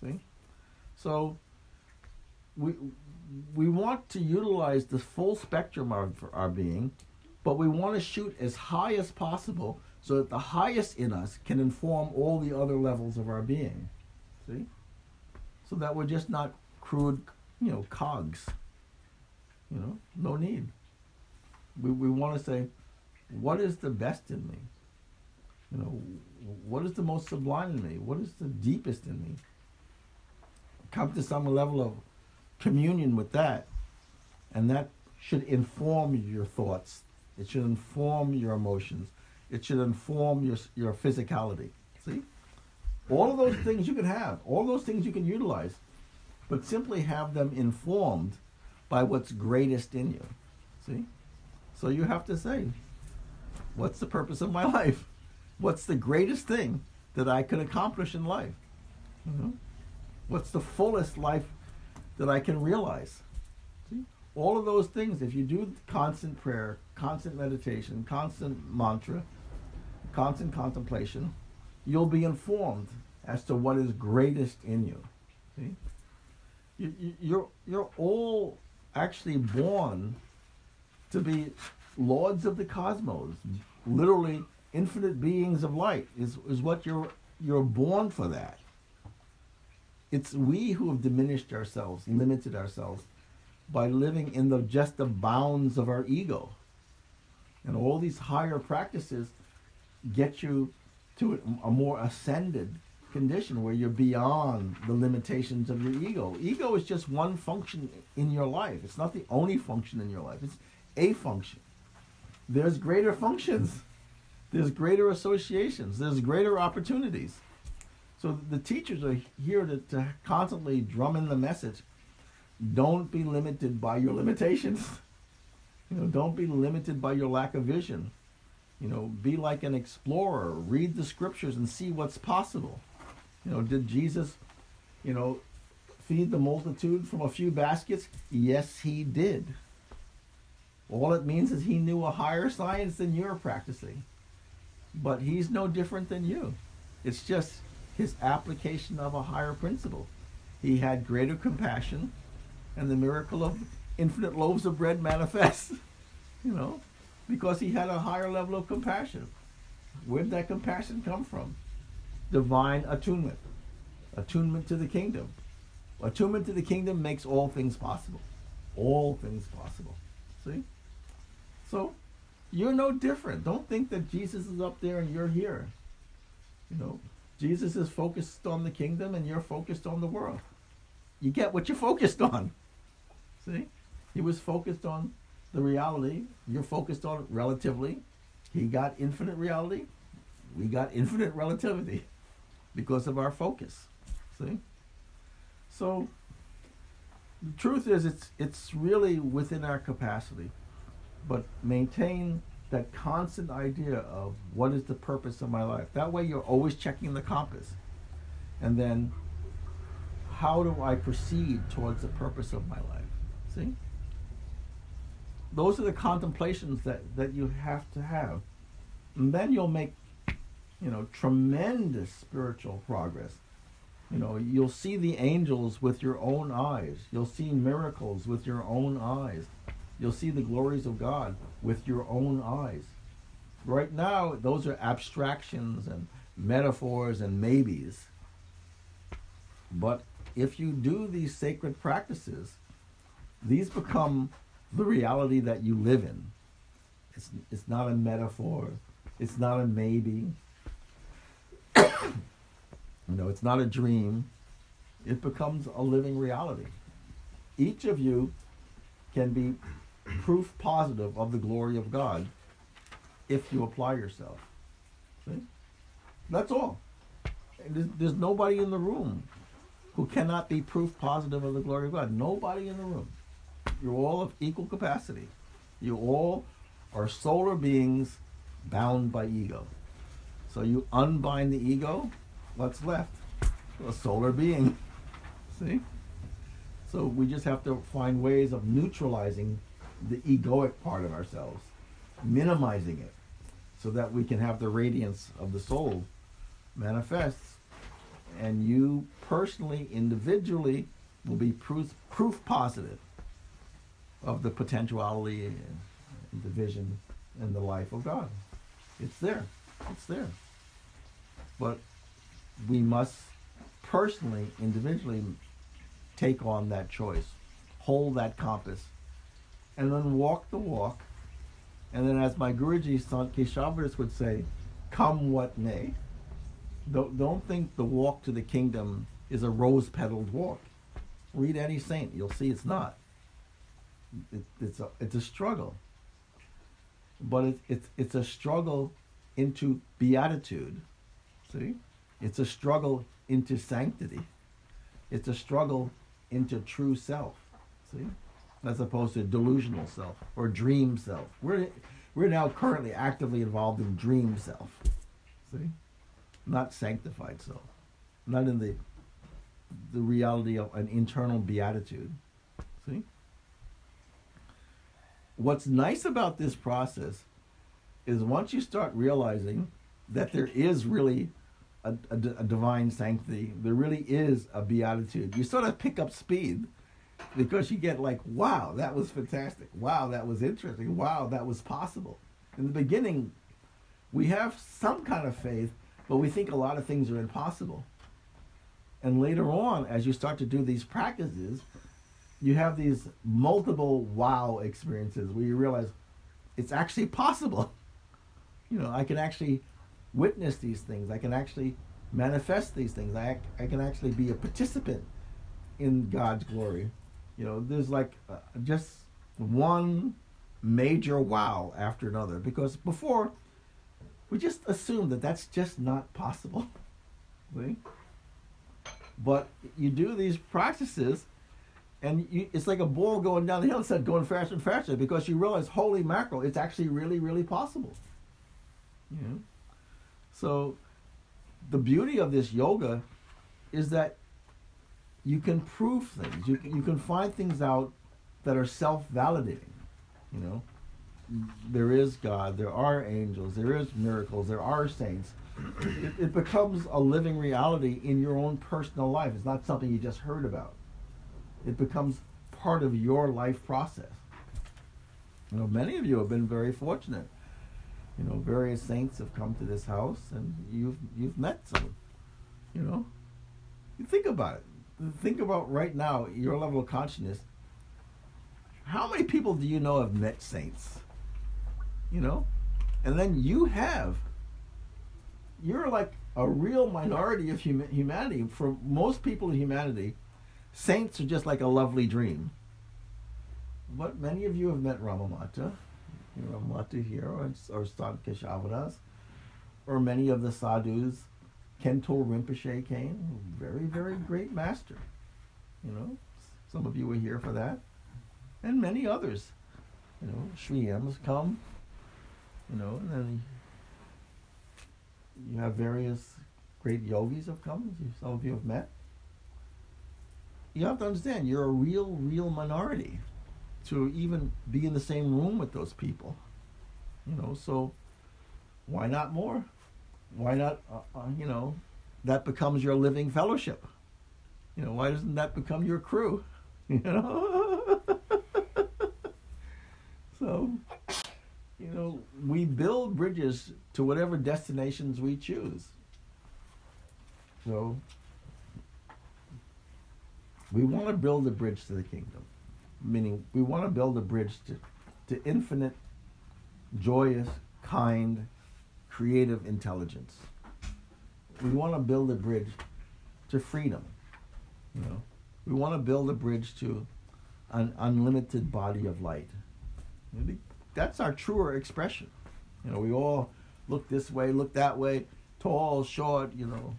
See? So we want to utilize the full spectrum of our being, but we want to shoot as high as possible so that the highest in us can inform all the other levels of our being. See? So that we're just not crude, cogs. No need. We want to say, what is the best in me? What is the most sublime in me? What is the deepest in me? Come to some level of communion with that, and that should inform your thoughts. It should inform your emotions. It should inform your physicality. See? All of those things you can have, all those things you can utilize, but simply have them informed by what's greatest in you. See? So you have to say, what's the purpose of my life? What's the greatest thing that I could accomplish in life? Mm-hmm. What's the fullest life that I can realize? See? All of those things, if you do constant prayer, constant meditation, constant mantra, constant contemplation, you'll be informed as to what is greatest in you. See? You're all actually born to be lords of the cosmos, literally infinite beings of light is what you're born for that. It's we who have diminished ourselves, limited ourselves by living in just the bounds of our ego. And all these higher practices get you to a more ascended condition where you're beyond the limitations of your ego. Ego is just one function in your life. It's not the only function in your life. It's a function. There's greater functions. There's greater associations. There's greater opportunities. So the teachers are here to constantly drum in the message. Don't be limited by your limitations. Don't be limited by your lack of vision. Be like an explorer. Read the scriptures and see what's possible. Did Jesus, feed the multitude from a few baskets? Yes, he did. All it means is he knew a higher science than you're practicing. But he's no different than you. It's just his application of a higher principle. He had greater compassion, and the miracle of infinite loaves of bread manifests, because he had a higher level of compassion. Where did that compassion come from? Divine attunement. Attunement to the kingdom. Attunement to the kingdom makes all things possible. All things possible. See? So, you're no different. Don't think that Jesus is up there and you're here. Jesus is focused on the kingdom and you're focused on the world. You get what you're focused on. See? He was focused on the reality. You're focused on it relatively. He got infinite reality. We got infinite relativity because of our focus. See? So the truth is it's really within our capacity. But maintain that constant idea of what is the purpose of my life. That way you're always checking the compass. And then, how do I proceed towards the purpose of my life? See? Those are the contemplations that you have to have. And then you'll make, tremendous spiritual progress. You'll see the angels with your own eyes. You'll see miracles with your own eyes. You'll see the glories of God with your own eyes. Right now, those are abstractions and metaphors and maybes. But if you do these sacred practices, these become the reality that you live in. It's not a metaphor. It's not a maybe. It's not a dream. It becomes a living reality. Each of you can be proof positive of the glory of God if you apply yourself. See? That's all. There's nobody in the room who cannot be proof positive of the glory of God. Nobody in the room. You're all of equal capacity. You all are solar beings bound by ego. So you unbind the ego, what's left? A solar being. See? So we just have to find ways of neutralizing the egoic part of ourselves, minimizing it, so that we can have the radiance of the soul manifest. And you personally, individually, will be proof positive of the potentiality and the vision and the life of God. It's there. It's there. But we must personally, individually, take on that choice, hold that compass, and then walk the walk. And then, as my Guruji, Sant Keshavdas, would say, come what may. Don't think the walk to the kingdom is a rose-petaled walk. Read any saint, you'll see it's not. It's a struggle. But it's a struggle into beatitude. See? It's a struggle into sanctity. It's a struggle into true self. See? As opposed to delusional self or dream self. We're now currently actively involved in dream self. See? Not sanctified self. Not in the reality of an internal beatitude. See? What's nice about this process is once you start realizing that there is really a divine sanctity, there really is a beatitude, you sort of pick up speed, because you get like, wow, that was fantastic. Wow, that was interesting. Wow, that was possible. In the beginning, we have some kind of faith, but we think a lot of things are impossible. And later on, as you start to do these practices, you have these multiple wow experiences where you realize it's actually possible. You know, I can actually witness these things. I can actually manifest these things. I can actually be a participant in God's glory. You know, there's like just one major wow after another, because before we just assumed that that's just not possible. See? But you do these practices, and it's like a ball going down the hill instead of going faster and faster, because you realize, holy mackerel, it's actually really, really possible. You know? So the beauty of this yoga is that you can prove things. You can find things out that are self-validating. You know, there is God, there are angels, there is miracles, there are saints. It becomes a living reality in your own personal life. It's not something you just heard about. It becomes part of your life process. You know, many of you have been very fortunate. You know, various saints have come to this house, and you've met some. You know, you think about it. Think about right now your level of consciousness. How many people do you know have met saints? You know, and then you have. You're like a real minority of humanity. For most people in humanity, saints are just like a lovely dream. But many of you have met Ramamata. Ramamata here, or Sant Keshavdas, or many of the sadhus. Kento Rinpoche came, very, very great master. You know, some of you were here for that. And many others. You know, Sri Yamas come. You know, and then you have various great yogis have come, some of you have met. You have to understand, you're a real minority to even be in the same room with those people. You know, so why not more? Why not, you know, that becomes your living fellowship. You know, why doesn't that become your crew? You know? So, you know, we build bridges to whatever destinations we choose. So, we want to build a bridge to the kingdom. Meaning, we want to build a bridge to infinite, joyous, kind, creative intelligence. We want to build a bridge to freedom. You know, we want to build a bridge to an unlimited body of light. That's our truer expression. You know, we all look this way, look that way, tall, short, you know,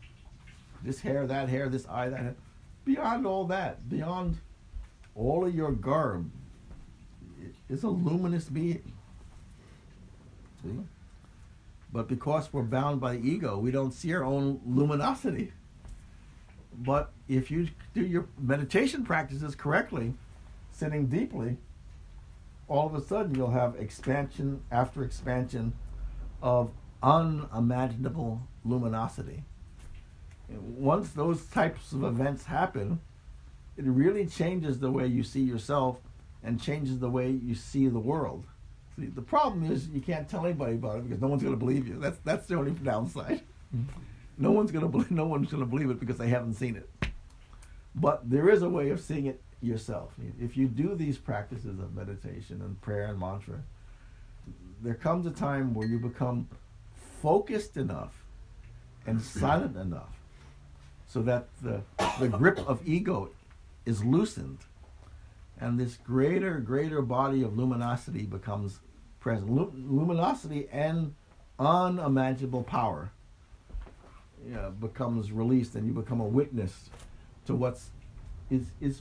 this hair, this eye, that hair. Beyond all that, beyond all of your garb, it's a luminous being. See? But because we're bound by the ego, we don't see our own luminosity. But if you do your meditation practices correctly, sitting deeply, all of a sudden you'll have expansion after expansion of unimaginable luminosity. And once those types of events happen, it really changes the way you see yourself and changes the way you see the world. See, the problem is you can't tell anybody about it because no one's going to believe you. That's the only downside. No one's going to believe it because they haven't seen it. But there is a way of seeing it yourself. If you do these practices of meditation and prayer and mantra, there comes a time where you become focused enough and silent enough so that the grip of ego is loosened, and this greater body of luminosity becomes present. Luminosity and unimaginable power becomes released, and you become a witness to what's is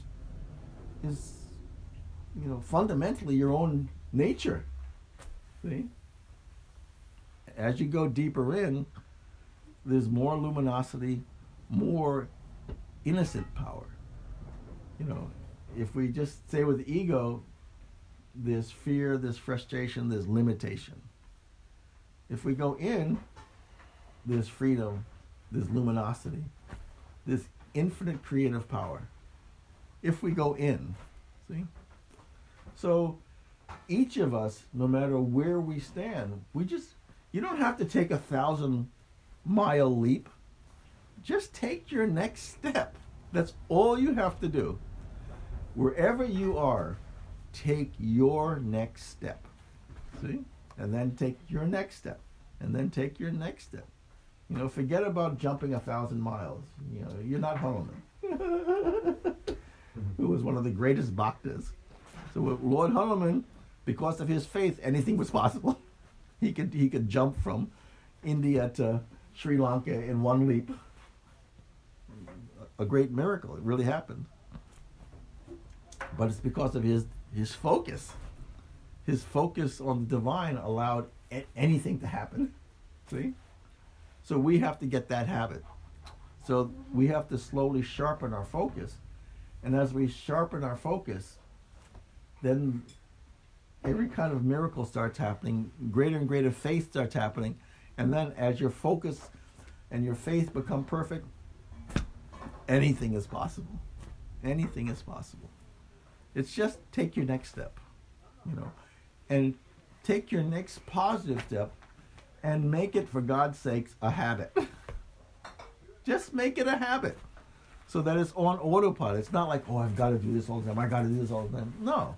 fundamentally your own nature. See? As you go deeper in, there's more luminosity, more innocent power. You know, if we just stay with ego, there's fear, there's frustration, there's limitation. If we go in, there's freedom, there's luminosity, there's infinite creative power. If we go in, see? So each of us, no matter where we stand, you don't have to take 1,000-mile leap. Just take your next step. That's all you have to do. Wherever you are, take your next step. See? And then take your next step. And then take your next step. You know, forget about jumping 1,000 miles. You know, you're not Hanuman, who was one of the greatest bhaktas. So with Lord Hanuman, because of his faith, anything was possible. He could jump from India to Sri Lanka in one leap. A great miracle. It really happened. But it's because of his focus. His focus on the divine allowed anything to happen. See? So we have to get that habit. So we have to slowly sharpen our focus. And as we sharpen our focus, then every kind of miracle starts happening. Greater and greater faith starts happening. And then as your focus and your faith become perfect, anything is possible. Anything is possible. It's just take your next step, and take your next positive step and make it, for God's sakes, a habit. Just make it a habit so that it's on autopilot. It's not like, oh, I've got to do this all the time. I got to do this all the time. No.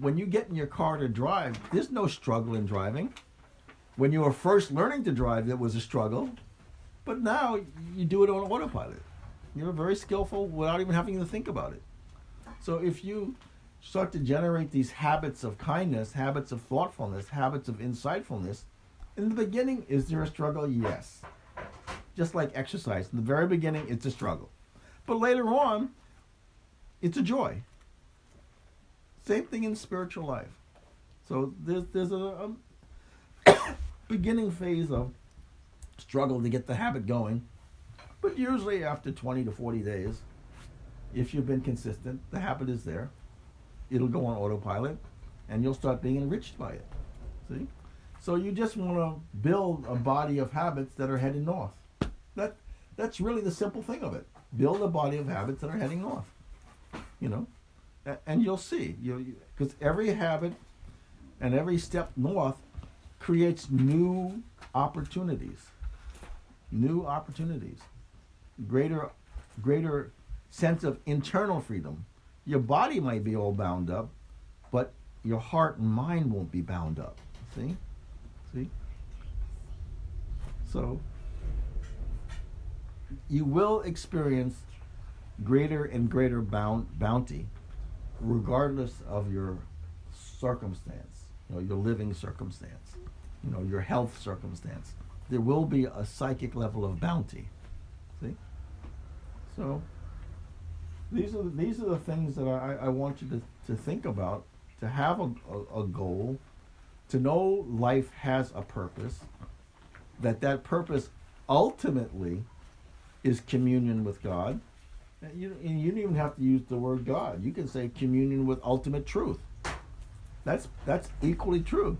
When you get in your car to drive, there's no struggle in driving. When you were first learning to drive, it was a struggle. But now you do it on autopilot. You're very skillful without even having to think about it. So if you start to generate these habits of kindness, habits of thoughtfulness, habits of insightfulness, in the beginning, is there a struggle? Yes. Just like exercise. In the very beginning, it's a struggle. But later on, it's a joy. Same thing in spiritual life. So there's a beginning phase of struggle to get the habit going. But usually after 20 to 40 days, if you've been consistent, the habit is there. It'll go on autopilot, and you'll start being enriched by it. See? So you just want to build a body of habits that are heading north. That's really the simple thing of it. Build a body of habits that are heading north. And you'll see. Because every habit and every step north creates new opportunities. New opportunities. Greater sense of internal freedom. Your body might be all bound up, but your heart and mind won't be bound up. See? So you will experience greater and greater bounty regardless of your circumstance. your living circumstance, your health circumstance. There will be a psychic level of bounty. See? So these are the things that I want you to think about, to have a goal, to know life has a purpose, that purpose ultimately is communion with God. And you don't even have to use the word God. You can say communion with ultimate truth. That's equally true.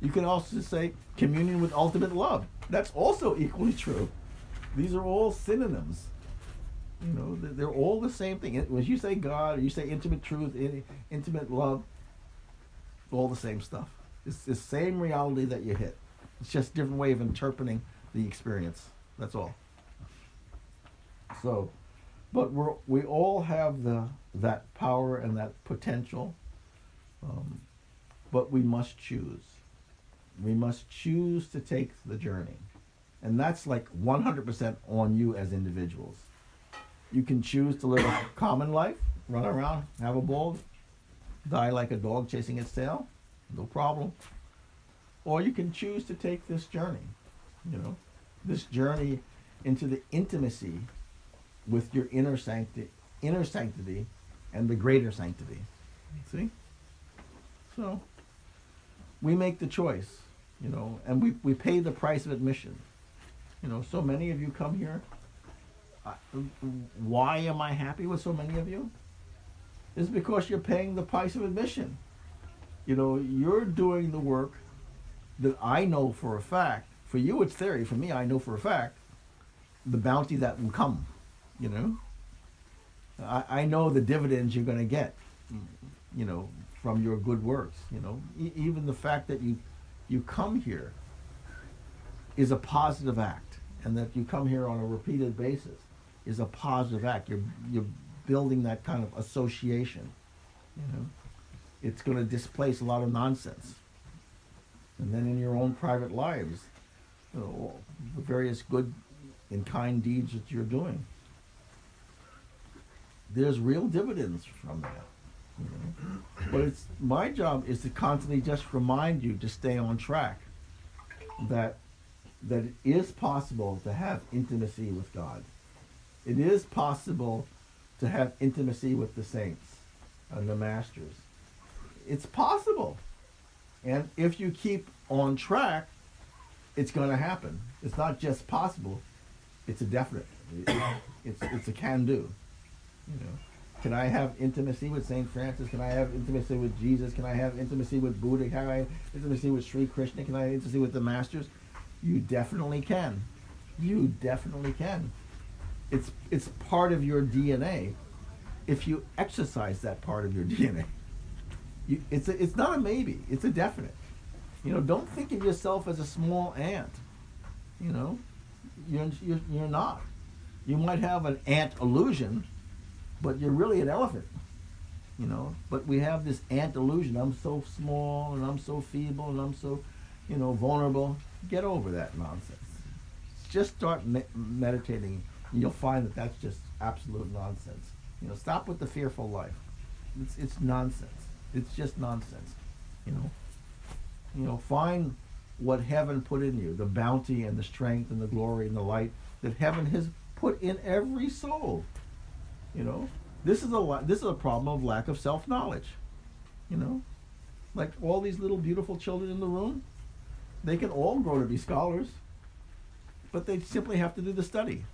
You can also say communion with ultimate love. That's also equally true. These are all synonyms. They're all the same thing. When you say God, or you say intimate truth, intimate love, all the same stuff. It's the same reality that you hit. It's just a different way of interpreting the experience. That's all. So, but we all have that power and that potential, but we must choose. We must choose to take the journey. And that's like 100% on you as individuals. You can choose to live a common life, run around, have a ball, die like a dog chasing its tail, no problem. Or you can choose to take this journey, this journey into the intimacy with your inner sanctity and the greater sanctity. See? So we make the choice, and we pay the price of admission. So many of you come here. Why am I happy with so many of you? It's because you're paying the price of admission. You're doing the work that I know for a fact. For you, it's theory. For me, I know for a fact the bounty that will come. I know the dividends you're going to get, from your good works. Even the fact that you come here is a positive act, and that you come here on a repeated basis is a positive act. You're building that kind of association. It's going to displace a lot of nonsense. And then in your own private lives, the various good and kind deeds that you're doing, there's real dividends from that. But it's my job is to constantly just remind you to stay on track, that it is possible to have intimacy with God. It is possible to have intimacy with the saints and the masters. It's possible. And if you keep on track, it's going to happen. It's not just possible, it's a definite. It's a can do. Can I have intimacy with Saint Francis? Can I have intimacy with Jesus? Can I have intimacy with Buddha? Can I have intimacy with Sri Krishna? Can I have intimacy with the masters? You definitely can. It's part of your DNA. If you exercise that part of your DNA, it's not a maybe. It's a definite. Don't think of yourself as a small ant. You're not. You might have an ant illusion, but you're really an elephant. But we have this ant illusion. I'm so small, and I'm so feeble, and I'm so, vulnerable. Get over that nonsense. Just start meditating, and you'll find that that's just absolute nonsense. Stop with the fearful life. It's nonsense. It's just nonsense. Find what heaven put in you, the bounty and the strength and the glory and the light that heaven has put in every soul. This is a problem of lack of self-knowledge. Like all these little beautiful children in the room, they can all grow to be scholars, but they simply have to do the study.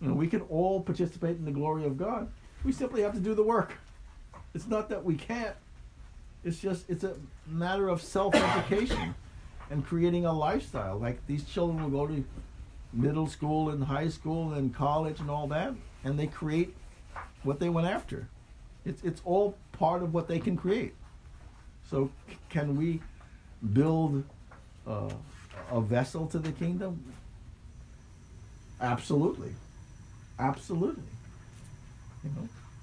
We can all participate in the glory of God. We simply have to do the work. It's not that we can't. It's a matter of self-education and creating a lifestyle. Like these children will go to middle school and high school and college and all that, and they create what they went after. It's all part of what they can create. So can we build a vessel to the kingdom? Absolutely.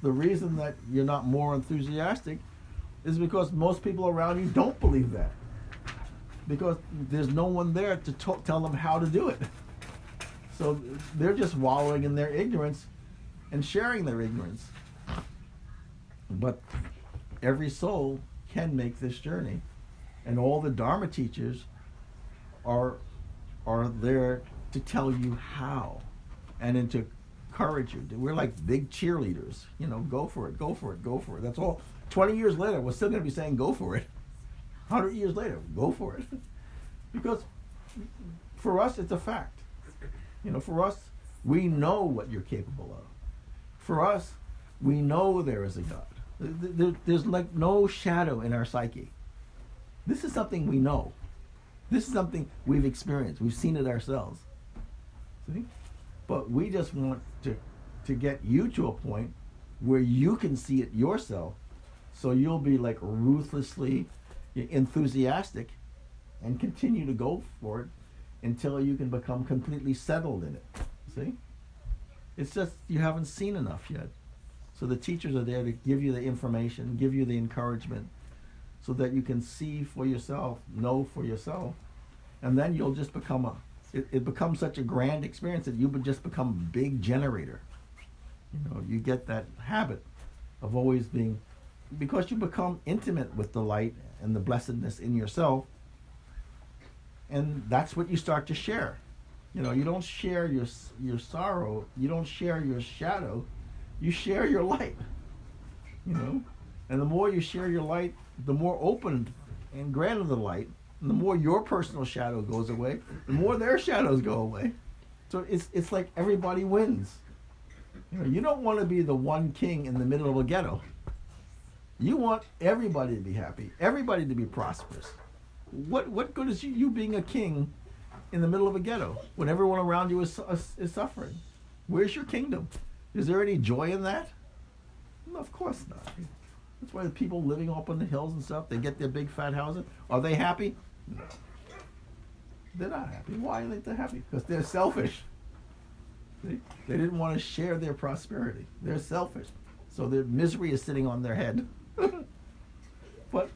The reason that you're not more enthusiastic is because most people around you don't believe that, because there's no one there to tell them how to do it. So they're just wallowing in their ignorance and sharing their ignorance. But every soul can make this journey. And all the Dharma teachers are there to tell you how and then to encourage you. We're like big cheerleaders. You know, go for it, go for it, go for it. That's all. 20 years later, we're still going to be saying go for it. 100 years later, go for it. Because for us, it's a fact. You know, for us, we know what you're capable of. For us, we know there is a God. There's like no shadow in our psyche. This is something we know. This is something we've experienced. We've seen it ourselves. See? But we just want to get you to a point where you can see it yourself, so you'll be like ruthlessly enthusiastic and continue to go for it until you can become completely settled in it. See? It's just you haven't seen enough yet. So the teachers are there to give you the information, give you the encouragement, so that you can see for yourself, know for yourself, and then you'll just become it becomes such a grand experience that you would just become a big generator. You know, you get that habit of always being, because you become intimate with the light and the blessedness in yourself, and that's what you start to share. You know, you don't share your sorrow, you don't share your shadow, you share your light, you know? And the more you share your light, the more open and grander the light, and the more your personal shadow goes away, the more their shadows go away. So it's like everybody wins. You know, you don't want to be the one king in the middle of a ghetto. You want everybody to be happy, everybody to be prosperous. What good is you being a king in the middle of a ghetto when everyone around you is suffering? Where's your kingdom? Is there any joy in that? No, of course not. That's why the people living up on the hills and stuff, they get their big fat houses. Are they happy? No. They're not happy. Why are they happy? Because they're selfish. See? They didn't want to share their prosperity. They're selfish. So their misery is sitting on their head. But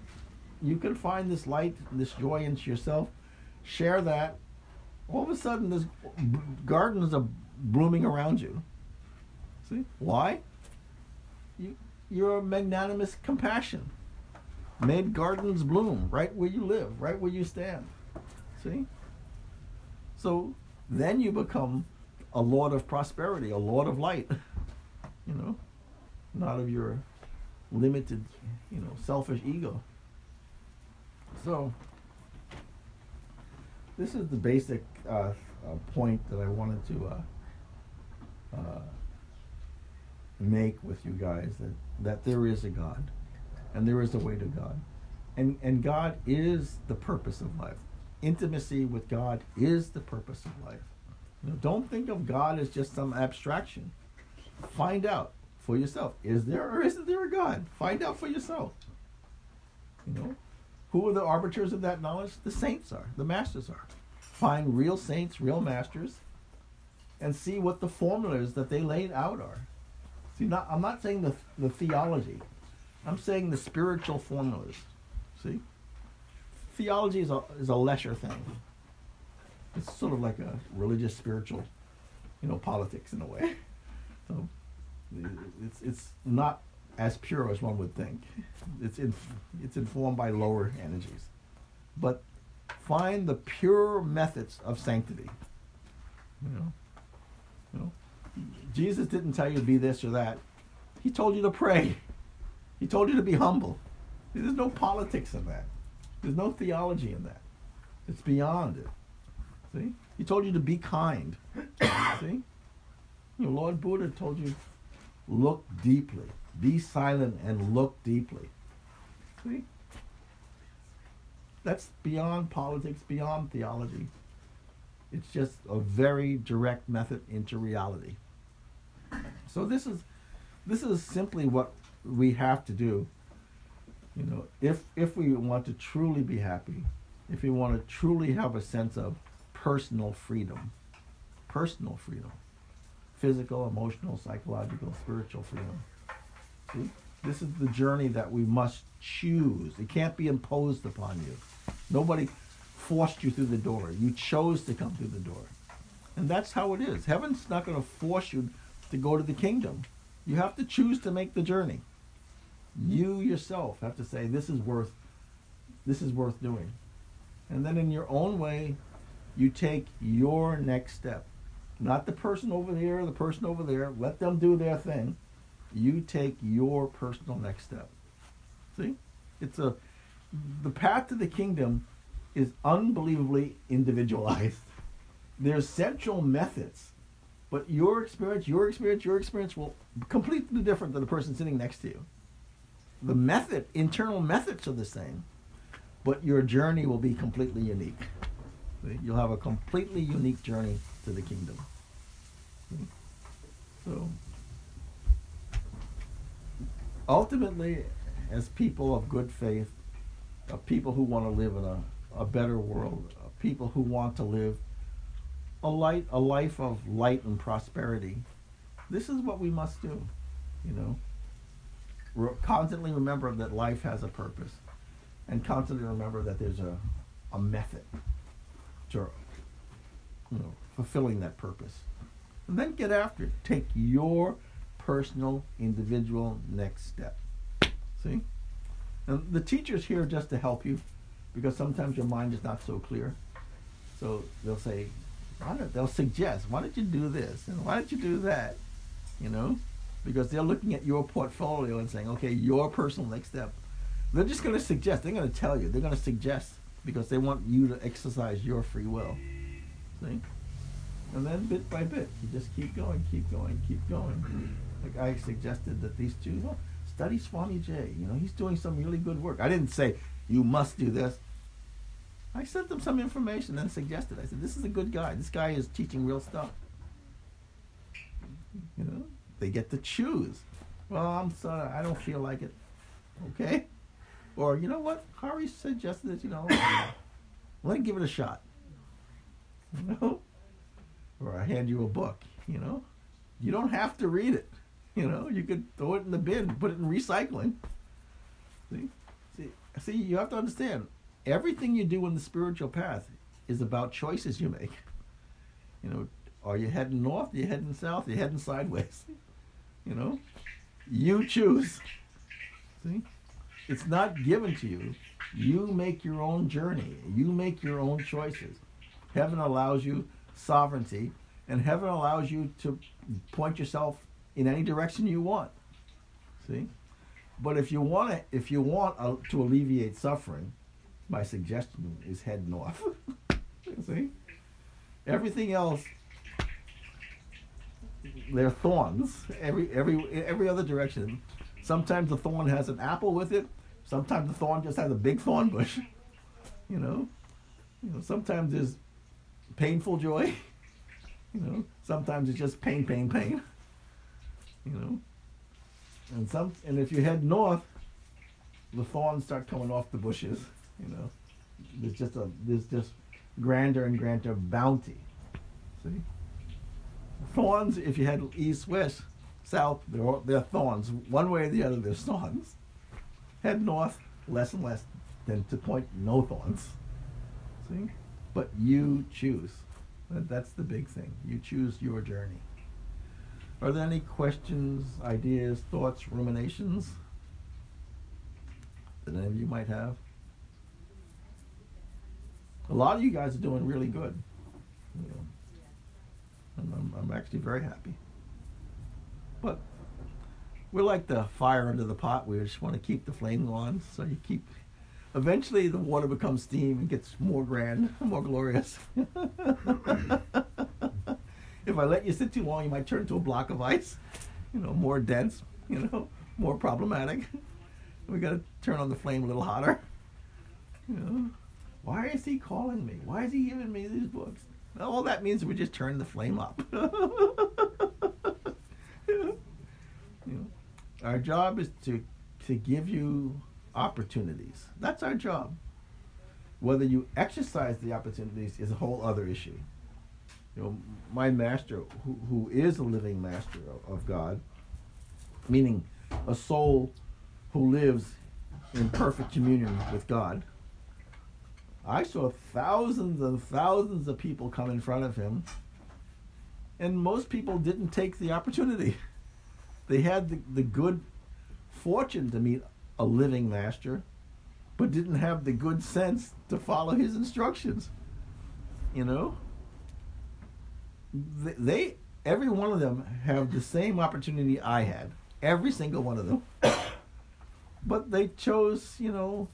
you can find this light, this joy in yourself, share that. All of a sudden, there's gardens are blooming around you. See? Why? Your magnanimous compassion made gardens bloom right where you live, right where you stand. See? So then you become a lord of prosperity, a lord of light, you know, not of your limited, you know, selfish ego. So this is the basic point that I wanted to make with you guys, that there is a God, and there is a way to God, and God is the purpose of life. Intimacy with God is the purpose of life. You know, don't think of God as just some abstraction. Find out for yourself: is there or isn't there a God? Find out for yourself. You know, who are the arbiters of that knowledge? The saints are, the masters are. Find real saints, real masters, and see what the formulas that they laid out are. See, I'm not saying the theology. I'm saying the spiritual formulas. See? Theology is a lesser thing. It's sort of like a religious, spiritual, you know, politics in a way. So it's not as pure as one would think. It's informed by lower energies. But find the pure methods of sanctity. You know? Jesus didn't tell you to be this or that. He told you to pray. He told you to be humble. There's no politics in that. There's no theology in that. It's beyond it. See? He told you to be kind. See? Your Lord Buddha told you, look deeply. Be silent and look deeply. See? That's beyond politics, beyond theology. It's just a very direct method into reality. So this is simply what we have to do, you know, if we want to truly be happy, if we want to truly have a sense of personal freedom, physical, emotional, psychological, spiritual freedom. See? This is the journey that we must choose. It can't be imposed upon you. Nobody forced you through the door. You chose to come through the door. And that's how it is. Heaven's not going to force you to go to the kingdom. You have to choose to make the journey. You yourself have to say, this is worth this is worth doing. And then in your own way, you take your next step. Not the person over here, the person over there. Let them do their thing. You take your personal next step. See? The path to the kingdom is unbelievably individualized. There's central methods, but your experience will be completely different than the person sitting next to you. The method, internal methods are the same, but your journey will be completely unique. You'll have a completely unique journey to the kingdom. So, ultimately, as people of good faith, of people who want to live in a better world, of people who want to live a life of light and prosperity, this is what we must do, you know. Constantly remember that life has a purpose, and constantly remember that there's a method to, you know, fulfilling that purpose. And then get after it. Take your personal, individual next step. See? And the teacher's here just to help you, because sometimes your mind is not so clear. So they'll say, they'll suggest, why don't you do this? And why don't you do that? You know? Because they're looking at your portfolio and saying, okay, your personal next step. They're just going to suggest. They're going to tell you. They're going to suggest, because they want you to exercise your free will. See? And then bit by bit, you just keep going. Like I suggested that these two, study Swami Jay. You know, he's doing some really good work. I didn't say, you must do this. I sent them some information and suggested. I said, this is a good guy. This guy is teaching real stuff. You know? They get to choose. Well, I'm sorry, I don't feel like it. Okay? Or, you know what? Hari suggested it, you know. Let me give it a shot. You know? Or I hand you a book, you know. You don't have to read it. You know, you could throw it in the bin, put it in recycling. See, you have to understand, everything you do in the spiritual path is about choices you make. You know, are you heading north? Are you heading south? Are you heading sideways? You know? You choose. See? It's not given to you. You make your own journey. You make your own choices. Heaven allows you sovereignty, and heaven allows you to point yourself in any direction you want. See? But if you want to alleviate suffering, my suggestion is head north. See? Everything else, they're thorns. Every other direction. Sometimes the thorn has an apple with it. Sometimes the thorn just has a big thorn bush. You know? Sometimes there's painful joy. You know? Sometimes it's just pain. You know? And if you head north, the thorns start coming off the bushes. You know? There's just grander and grander bounty. See? Thorns, if you head east, west, south, they're thorns. One way or the other, there's thorns. Head north, less and less, then to point, no thorns. See? But you choose. That's the big thing. You choose your journey. Are there any questions, ideas, thoughts, ruminations that any of you might have? A lot of you guys are doing really good. You know. I'm actually very happy. But we're like the fire under the pot. We just want to keep the flame going. So you keep... Eventually the water becomes steam and gets more grand, more glorious. If I let you sit too long, you might turn into a block of ice. You know, more dense, you know, more problematic. We got to turn on the flame a little hotter. You know, why is he calling me? Why is he giving me these books? All that means we just turn the flame up. You know, our job is to give you opportunities. That's our job. Whether you exercise the opportunities is a whole other issue. You know, my master, who is a living master of God, meaning a soul who lives in perfect communion with God, I saw thousands and thousands of people come in front of him, and most people didn't take the opportunity. They had the good fortune to meet a living master, but didn't have the good sense to follow his instructions. You know? They every one of them have the same opportunity I had. Every single one of them. But they chose, you know,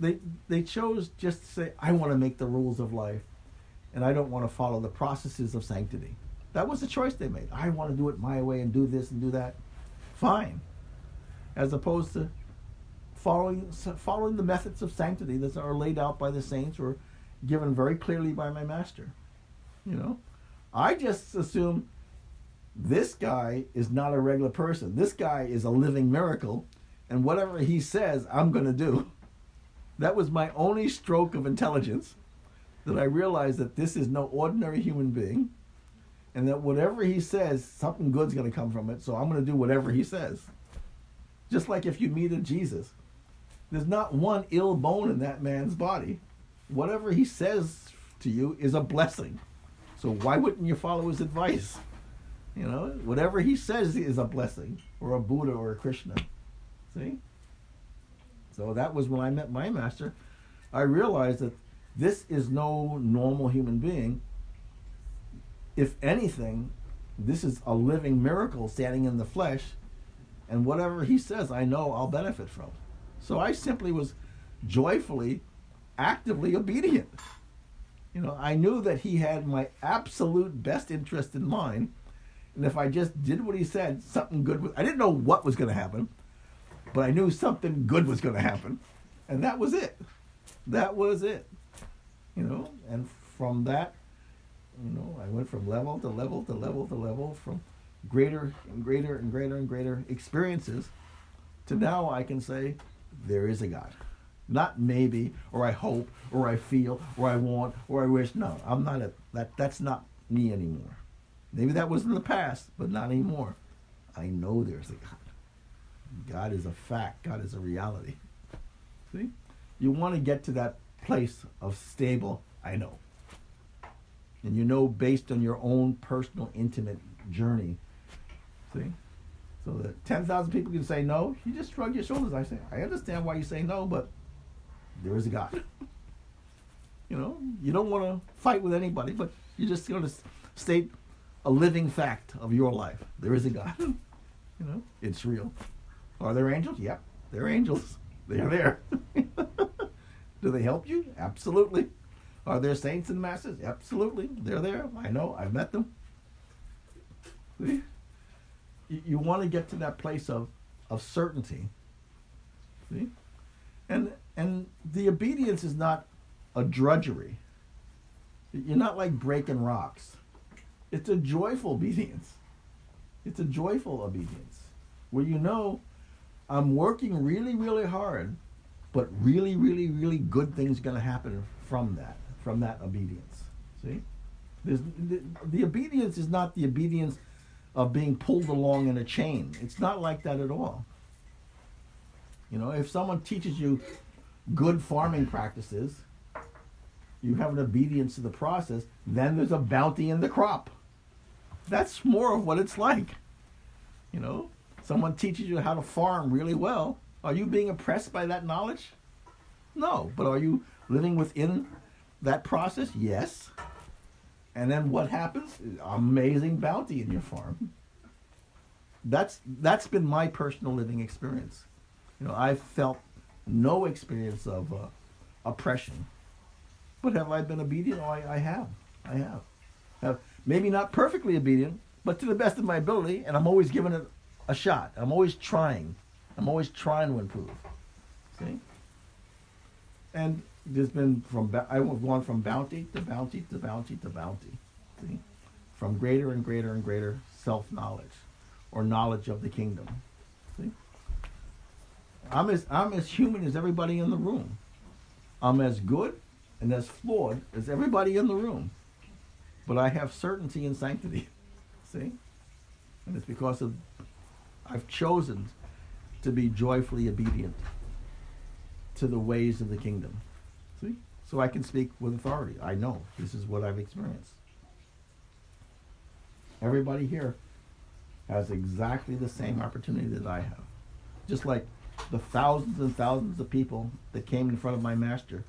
they chose just to say, I want to make the rules of life, and I don't want to follow the processes of sanctity. That was the choice they made. I want to do it my way and do this and do that. Fine. As opposed to following the methods of sanctity that are laid out by the saints or given very clearly by my master. You know, I just assume this guy is not a regular person. This guy is a living miracle, and whatever he says, I'm going to do. That was my only stroke of intelligence, that I realized that this is no ordinary human being, and that whatever he says, something good's going to come from it, so I'm going to do whatever he says. Just like if you meet a Jesus, there's not one ill bone in that man's body. Whatever he says to you is a blessing. So why wouldn't you follow his advice? You know, whatever he says is a blessing, or a Buddha or a Krishna. See? So that was when I met my master. I realized that this is no normal human being. If anything, this is a living miracle standing in the flesh, and whatever he says, I know I'll benefit from. So I simply was joyfully, actively obedient. You know, I knew that he had my absolute best interest in mind, and if I just did what he said, something good was... I didn't know what was going to happen, but I knew something good was going to happen, and that was it. That was it. You know, and from that, you know, I went from level to level to level to level, from greater and greater and greater and greater experiences to now I can say, there is a God. Not maybe, or I hope, or I feel, or I want, or I wish. No, I'm not that's not me anymore. Maybe that was in the past, but not anymore. I know there's a God. God is a fact. God is a reality. See? You want to get to that place of stable, I know. And you know based on your own personal, intimate journey. See? So that 10,000 people can say no, you just shrug your shoulders. I say, I understand why you say no, but there is a God. You know, you don't want to fight with anybody, but you're just going to state a living fact of your life. There is a God. You know, it's real. Are there angels? Yep, they're angels. They're there. Do they help you? Absolutely. Are there saints and masters? Absolutely. They're there. I know. I've met them. See? You want to get to that place of certainty. See? And the obedience is not a drudgery. You're not like breaking rocks. It's a joyful obedience. It's a joyful obedience where you know I'm working really, really hard, but really, really, really good things are going to happen from that obedience. See? The obedience is not the obedience of being pulled along in a chain. It's not like that at all. You know, if someone teaches you good farming practices, you have an obedience to the process, then there's a bounty in the crop. That's more of what it's like. You know, someone teaches you how to farm really well. Are you being oppressed by that knowledge? No. But are you living within that process? Yes. And then what happens? Amazing bounty in your farm. That's been my personal living experience. You know, I've felt no experience of oppression. But have I been obedient? Oh, I have. Maybe not perfectly obedient, but to the best of my ability, and I'm always giving it a shot. I'm always trying. I'm always trying to improve. See? And there's been I've gone from bounty to bounty to bounty to bounty. See? From greater and greater and greater self-knowledge, or knowledge of the kingdom. See? I'm as human as everybody in the room. I'm as good and as flawed as everybody in the room. But I have certainty and sanctity. See? And it's because of I've chosen to be joyfully obedient to the ways of the kingdom. See? So I can speak with authority. I know this is what I've experienced. Everybody here has exactly the same opportunity that I have. Just like the thousands and thousands of people that came in front of my master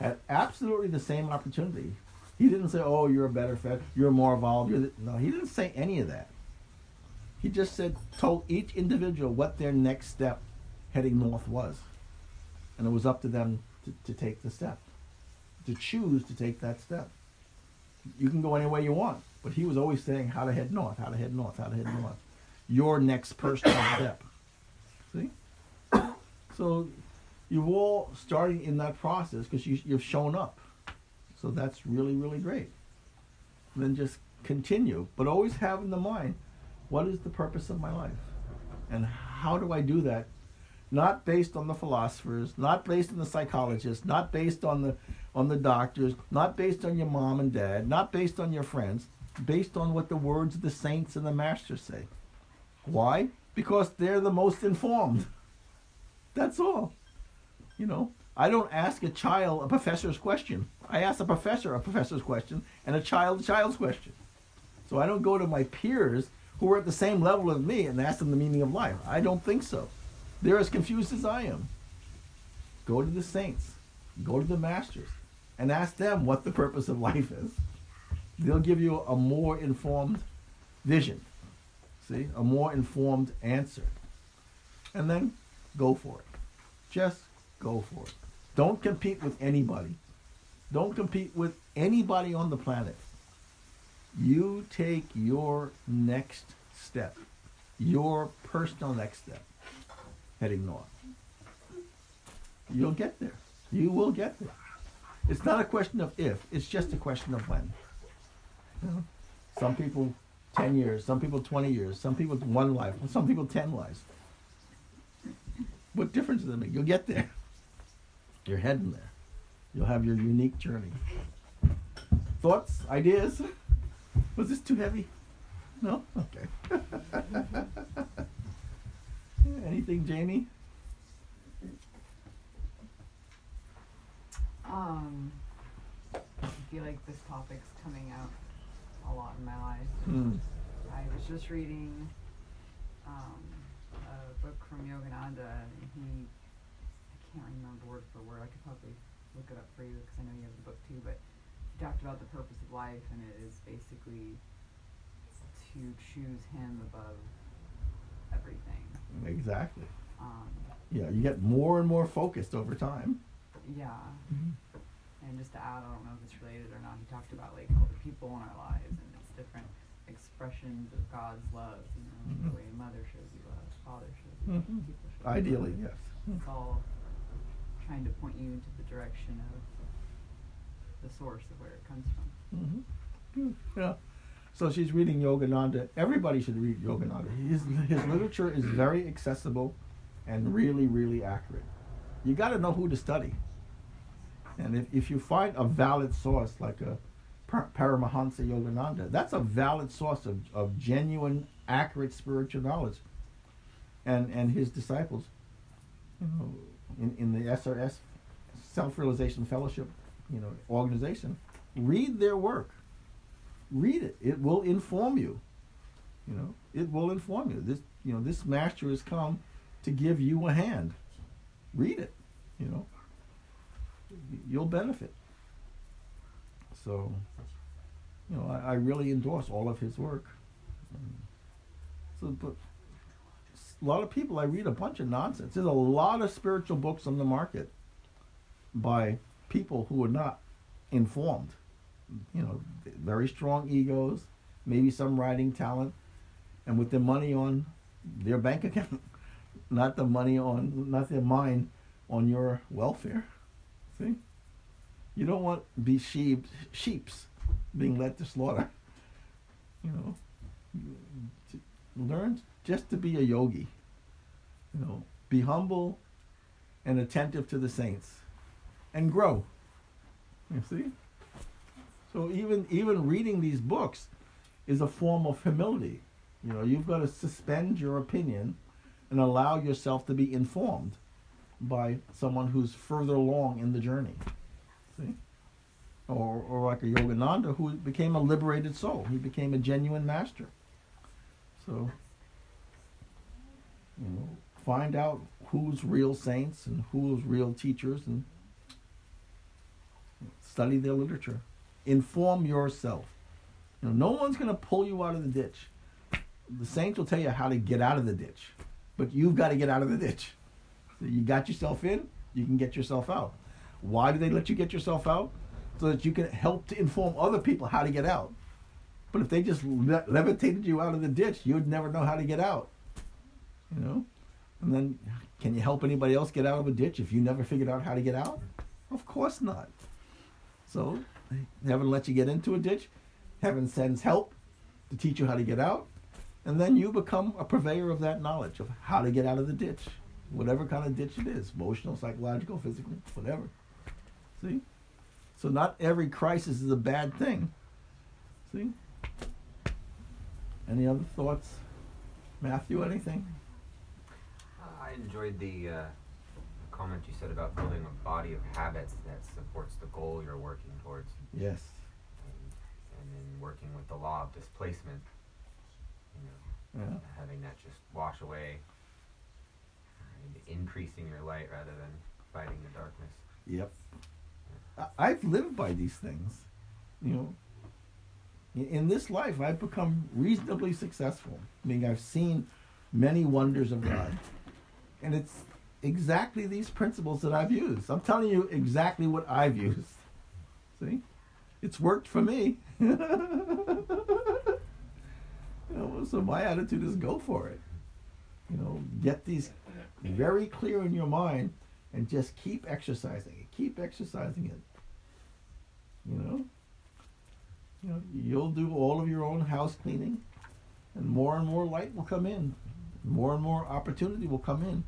had absolutely the same opportunity. He didn't say, oh, you're a better fed, you're more evolved. No, he didn't say any of that. He just told each individual what their next step heading north was. And it was up to them to take the step, to choose to take that step. You can go any way you want, but he was always saying how to head north, how to head north, how to head north. Your next personal step. See? So you've all started in that process because you've shown up. So that's really, really great. And then just continue, but always have in the mind, what is the purpose of my life? And how do I do that? Not based on the philosophers, not based on the psychologists, not based on the doctors, not based on your mom and dad, not based on your friends, based on what the words of the saints and the masters say. Why? Because they're the most informed. That's all. You know, I don't ask a child a professor's question. I ask a professor a professor's question and a child's question. So I don't go to my peers who are at the same level as me and ask them the meaning of life. I don't think so. They're as confused as I am. Go to the saints. Go to the masters and ask them what the purpose of life is. They'll give you a more informed vision. See? A more informed answer. And then go for it. Just go for it. Don't compete with anybody. Don't compete with anybody on the planet. You take your next step, your personal next step, heading north. You'll get there. You will get there. It's not a question of if, it's just a question of when. You know? Some people 10 years, some people 20 years, some people one life, some people 10 lives. What difference does it make? You'll get there. You're heading there. You'll have your unique journey. Thoughts? Ideas? Was this too heavy? No? Okay. Anything, Jamie? I feel like this topic's coming out a lot in my life. I was just reading a book from Yogananda, and I can't remember word for word, I could probably look it up for you because I know you have the book too, but he talked about the purpose of life, and it is basically to choose him above everything. Exactly. Yeah, you get more and more focused over time. Yeah. And just to add, I don't know if it's related or not, he talked about like all the people in our lives and it's different expressions of God's love, you know, the way mother shows you love, father shows you love, people shows ideally, you love. Yes. It's all trying to point you into the direction of the source of where it comes from. Yeah. So she's reading Yogananda. Everybody should read Yogananda. His literature is very accessible and really, really accurate. You got to know who to study. And if you find a valid source like a Paramahansa Yogananda, that's a valid source of genuine, accurate spiritual knowledge. And his disciples, you know, in the SRS, Self-Realization Fellowship, you know, organization, read their work. Read it. It will inform you. You know, it will inform you. This, you know, this master has come to give you a hand. Read it. You know, you'll benefit. So, you know, I really endorse all of his work. So, but a lot of people, I read a bunch of nonsense. There's a lot of spiritual books on the market by people who are not informed. You know, very strong egos, maybe some writing talent, and with their money on their bank account, not their mind on your welfare. See? You don't want to be sheeps being led to slaughter. You know, to learn just to be a yogi. You know, be humble and attentive to the saints and grow. You see? So even reading these books is a form of humility. You know, you've got to suspend your opinion and allow yourself to be informed by someone who's further along in the journey. See? Or like a Yogananda who became a liberated soul. He became a genuine master. So, you know, find out who's real saints and who's real teachers, and study their literature. Inform yourself. You know, no one's going to pull you out of the ditch. The saints will tell you how to get out of the ditch, but you've got to get out of the ditch. So you got yourself in, you can get yourself out. Why do they let you get yourself out? So that you can help to inform other people how to get out. But if they just levitated you out of the ditch, you'd never know how to get out. You know? And then, can you help anybody else get out of a ditch if you never figured out how to get out? Of course not. So, heaven lets you get into a ditch. Heaven sends help to teach you how to get out. And then you become a purveyor of that knowledge of how to get out of the ditch. Whatever kind of ditch it is. Emotional, psychological, physical, whatever. See? So not every crisis is a bad thing. See? Any other thoughts? Matthew, anything? I enjoyed the comment you said about building a body of habits that supports the goal you're working towards. Yes. And then working with the law of displacement. You know, having that just wash away, increasing your light rather than fighting the darkness. Yep. Yeah. I've lived by these things. You know, in this life, I've become reasonably successful. I mean, I've seen many wonders of God. And it's exactly these principles that I've used. I'm telling you exactly what I've used. See? It's worked for me. You know, so my attitude is go for it. You know, get these very clear in your mind and just keep exercising it. Keep exercising it. You know? You know, you'll do all of your own house cleaning, and more light will come in. More and more opportunity will come in.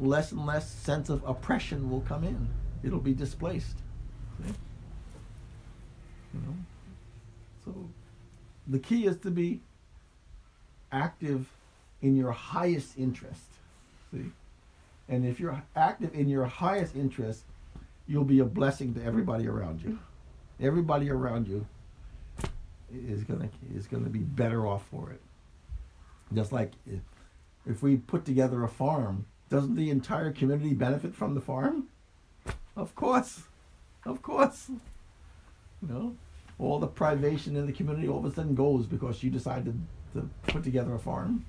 Less and less sense of oppression will come in. It'll be displaced. See? You know? So the key is to be active in your highest interest. See? And if you're active in your highest interest, you'll be a blessing to everybody around you. Everybody around you is gonna be better off for it. Just like if we put together a farm, doesn't the entire community benefit from the farm? Of course. You know, all the privation in the community all of a sudden goes because you decided to put together a farm.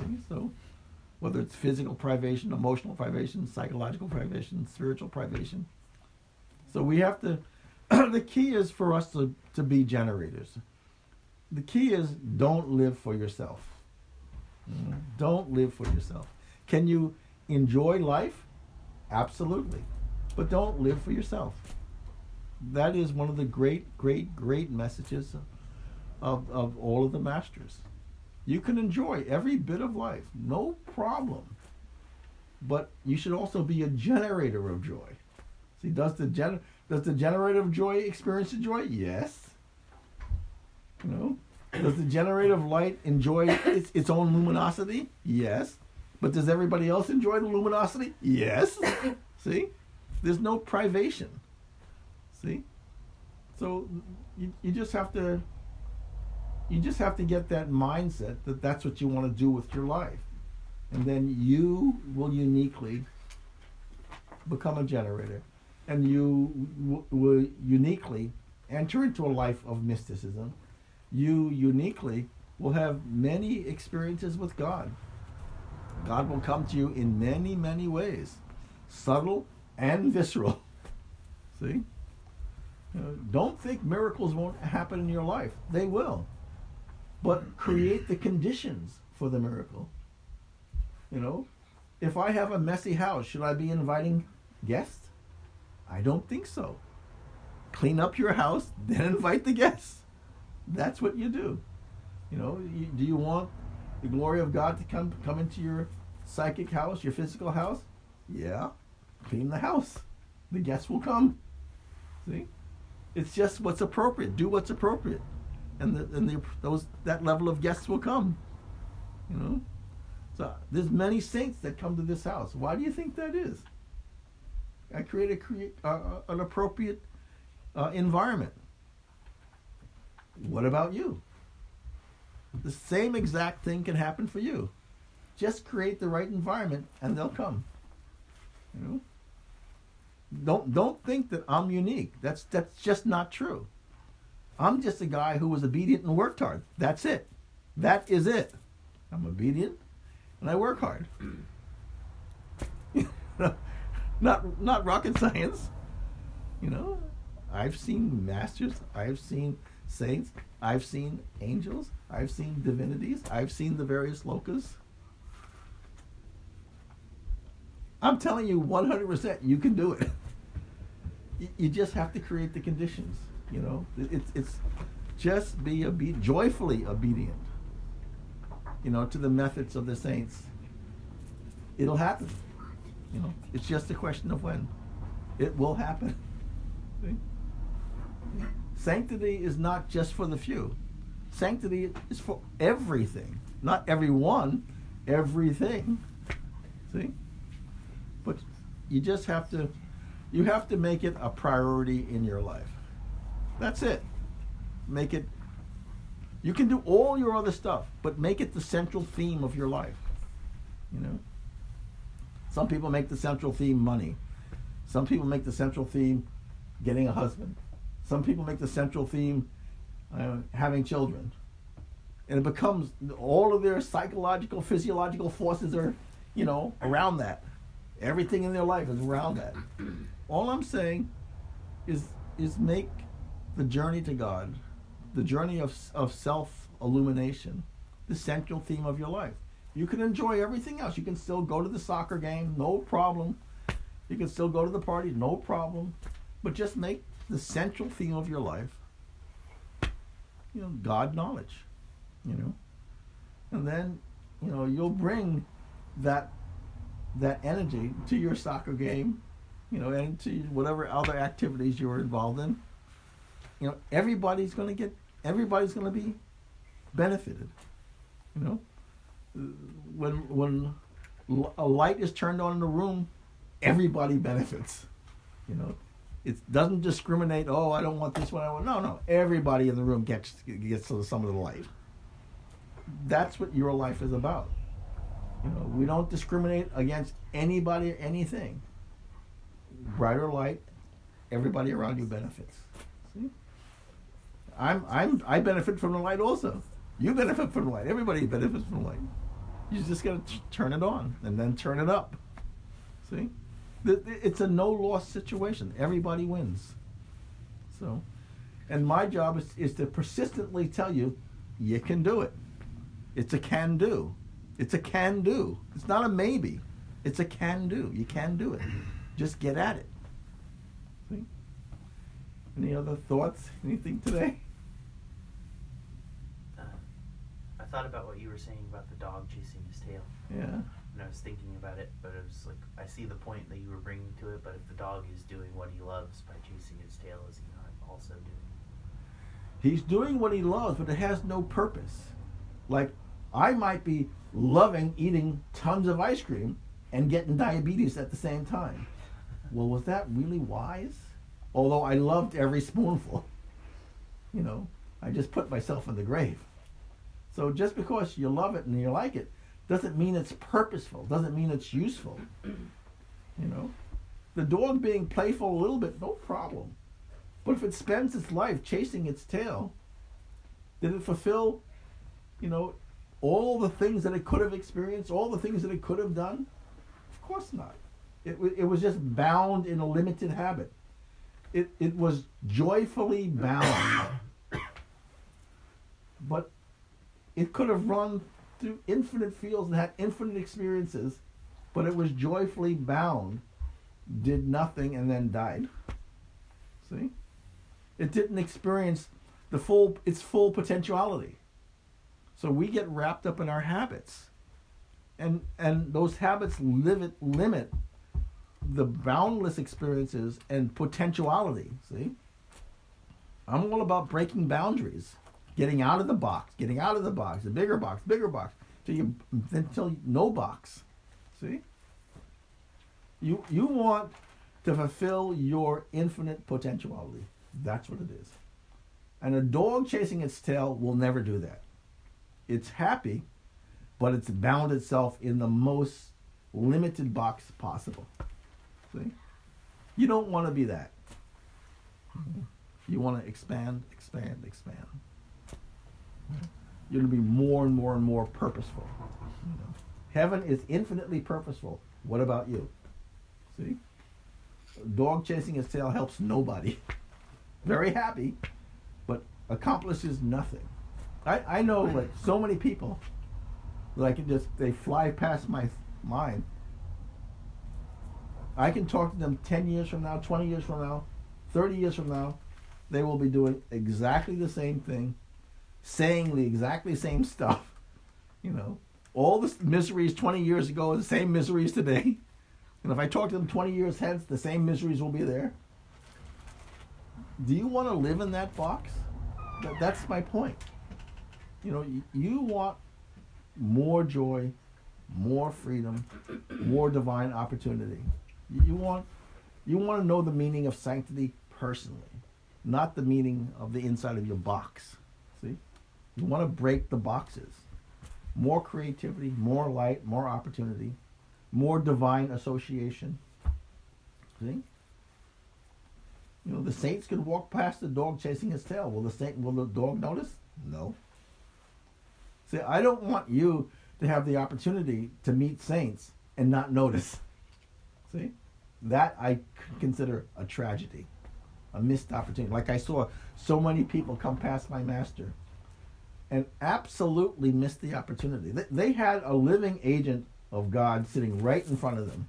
Okay, so whether it's physical privation, emotional privation, psychological privation, spiritual privation. So we have to, the key is for us to be generators. The key is don't live for yourself. Don't live for yourself. Can you enjoy life? Absolutely. But don't live for yourself. That is one of the great, great, great messages of all of the masters. You can enjoy every bit of life, no problem. But you should also be a generator of joy. See, does the generator of joy experience the joy? Yes. You know? Does the generator of light enjoy its own luminosity? Yes. But does everybody else enjoy the luminosity? Yes. See? There's no privation. See? So you just have to get that mindset that that's what you want to do with your life. And then you will uniquely become a generator. And you will uniquely enter into a life of mysticism. You uniquely will have many experiences with God. God will come to you in many, many ways. Subtle and visceral. See? Don't think miracles won't happen in your life. They will. But create the conditions for the miracle. You know, if I have a messy house, should I be inviting guests? I don't think so. Clean up your house, then invite the guests. That's what you do. You know, do you want the glory of God to come into your psychic house, your physical house? Yeah. Clean the house. The guests will come. See? It's just what's appropriate. Do what's appropriate. And that level of guests will come, you know. So there's many saints that come to this house. Why do you think that is? I create an appropriate environment. What about you? The same exact thing can happen for you. Just create the right environment and they'll come. You know? Don't think that I'm unique. That's just not true. I'm just a guy who was obedient and worked hard. That's it. That is it. I'm obedient and I work hard. Not rocket science. You know, I've seen masters, I've seen saints, I've seen angels, I've seen divinities, I've seen the various lokas. I'm telling you 100% you can do it. You just have to create the conditions, you know. It's just be joyfully obedient, you know, to the methods of the saints. It'll happen, you know. It's just a question of when. It will happen. See? Sanctity is not just for the few. Sanctity is for everything. Not everyone, everything. See? But you just have to, you have to make it a priority in your life. That's it. Make it, you can do all your other stuff, but make it the central theme of your life. You know? Some people make the central theme money. Some people make the central theme getting a husband. Some people make the central theme having children. And it becomes, all of their psychological, physiological forces are, you know, around that. Everything in their life is around that. All I'm saying is make the journey to God, the journey of self-illumination, the central theme of your life. You can enjoy everything else. You can still go to the soccer game, no problem. You can still go to the party, no problem. But just make the central theme of your life, you know, God knowledge, you know. And then, you know, you'll bring that energy to your soccer game, you know, and to whatever other activities you're involved in. You know, everybody's going to be benefited, you know. When a light is turned on in a room, everybody benefits, you know. It doesn't discriminate, oh, I don't want this one, I want... No, everybody in the room gets some of the light. That's what your life is about. You know, we don't discriminate against anybody or anything. Brighter light, everybody around you benefits. See? I benefit from the light also. You benefit from the light. Everybody benefits from the light. You just got to turn it on and then turn it up. See? It's a no-loss situation. Everybody wins. So, and my job is to persistently tell you, you can do it. It's a can-do. It's a can-do. It's not a maybe. It's a can-do. You can do it. Just get at it. See? Any other thoughts? Anything today? I thought about what you were saying about the dog chasing his tail. Yeah. And I was thinking about it, but it was like, I see the point that you were bringing to it, but if the dog is doing what he loves by chasing his tail, is he not also doing it? He's doing what he loves, but it has no purpose. Like, I might be loving eating tons of ice cream and getting diabetes at the same time. Well, was that really wise? Although I loved every spoonful. You know, I just put myself in the grave. So just because you love it and you like it, doesn't mean it's purposeful, doesn't mean it's useful, you know. The dog being playful a little bit, no problem. But if it spends its life chasing its tail, did it fulfill, you know, all the things that it could have experienced, all the things that it could have done? Of course not. It was just bound in a limited habit. It was joyfully bound. But it could have run through infinite fields and had infinite experiences, but it was joyfully bound, did nothing, and then died. See? It didn't experience its full potentiality. So we get wrapped up in our habits. And those habits limit the boundless experiences and potentiality. See? I'm all about breaking boundaries. Getting out of the box, a bigger box, until no box. See? You want to fulfill your infinite potentiality. That's what it is. And a dog chasing its tail will never do that. It's happy, but it's bound itself in the most limited box possible. See? You don't want to be that. You want to expand, expand, expand. You're going to be more and more and more purposeful. You know? Heaven is infinitely purposeful. What about you? See? A dog chasing its tail helps nobody. Very happy, but accomplishes nothing. I know like so many people that I can just, they fly past my mind. I can talk to them 10 years from now, 20 years from now, 30 years from now. They will be doing exactly the same thing, saying the exactly same stuff. You know, all the miseries 20 years ago are the same miseries today. And if I talk to them 20 years hence, the same miseries will be there. Do you want to live in that box? That's my point. You know, you want more joy, more freedom, more divine opportunity. You want to know the meaning of sanctity personally, not the meaning of the inside of your box. See? You want to break the boxes. More creativity, more light, more opportunity, more divine association. See? You know, the saints could walk past the dog chasing his tail. Will the dog notice? No. See, I don't want you to have the opportunity to meet saints and not notice. See? That I consider a tragedy, a missed opportunity. Like I saw so many people come past my master and absolutely missed the opportunity. They had a living agent of God sitting right in front of them,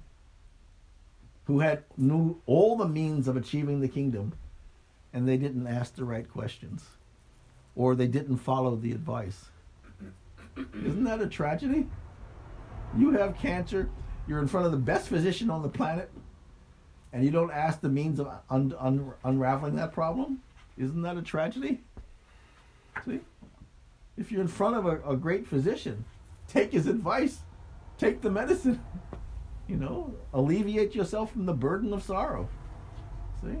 who knew all the means of achieving the kingdom, and they didn't ask the right questions, or they didn't follow the advice. Isn't that a tragedy? You have cancer, you're in front of the best physician on the planet, and you don't ask the means of unraveling that problem? Isn't that a tragedy? See? If you're in front of a great physician, take his advice, take the medicine. You know, alleviate yourself from the burden of sorrow. See?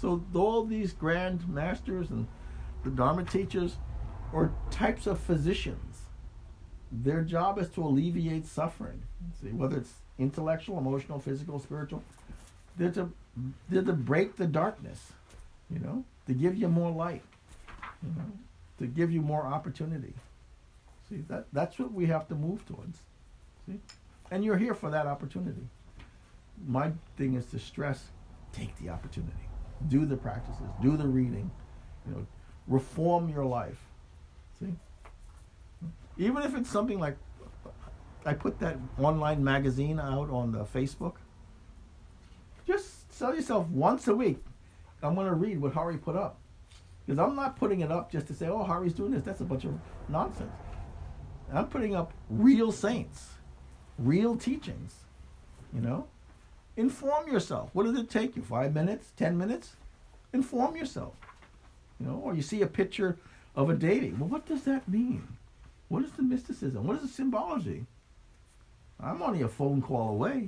So all these grand masters and the Dharma teachers are types of physicians. Their job is to alleviate suffering. See, whether it's intellectual, emotional, physical, spiritual. They're to break the darkness, you know, to give you more light, you know, to give you more opportunity. See, that's what we have to move towards. See? And you're here for that opportunity. My thing is to stress, take the opportunity. Do the practices, do the reading, you know, reform your life. See? Even if it's something like, I put that online magazine out on the Facebook. Just tell yourself once a week, I'm going to read what Hari put up. Because I'm not putting it up just to say, oh, Hari's doing this. That's a bunch of nonsense. I'm putting up real saints. Real teachings, you know? Inform yourself. What does it take you, 5 minutes, 10 minutes? Inform yourself, you know? Or you see a picture of a deity. Well, what does that mean? What is the mysticism? What is the symbology? I'm only a phone call away.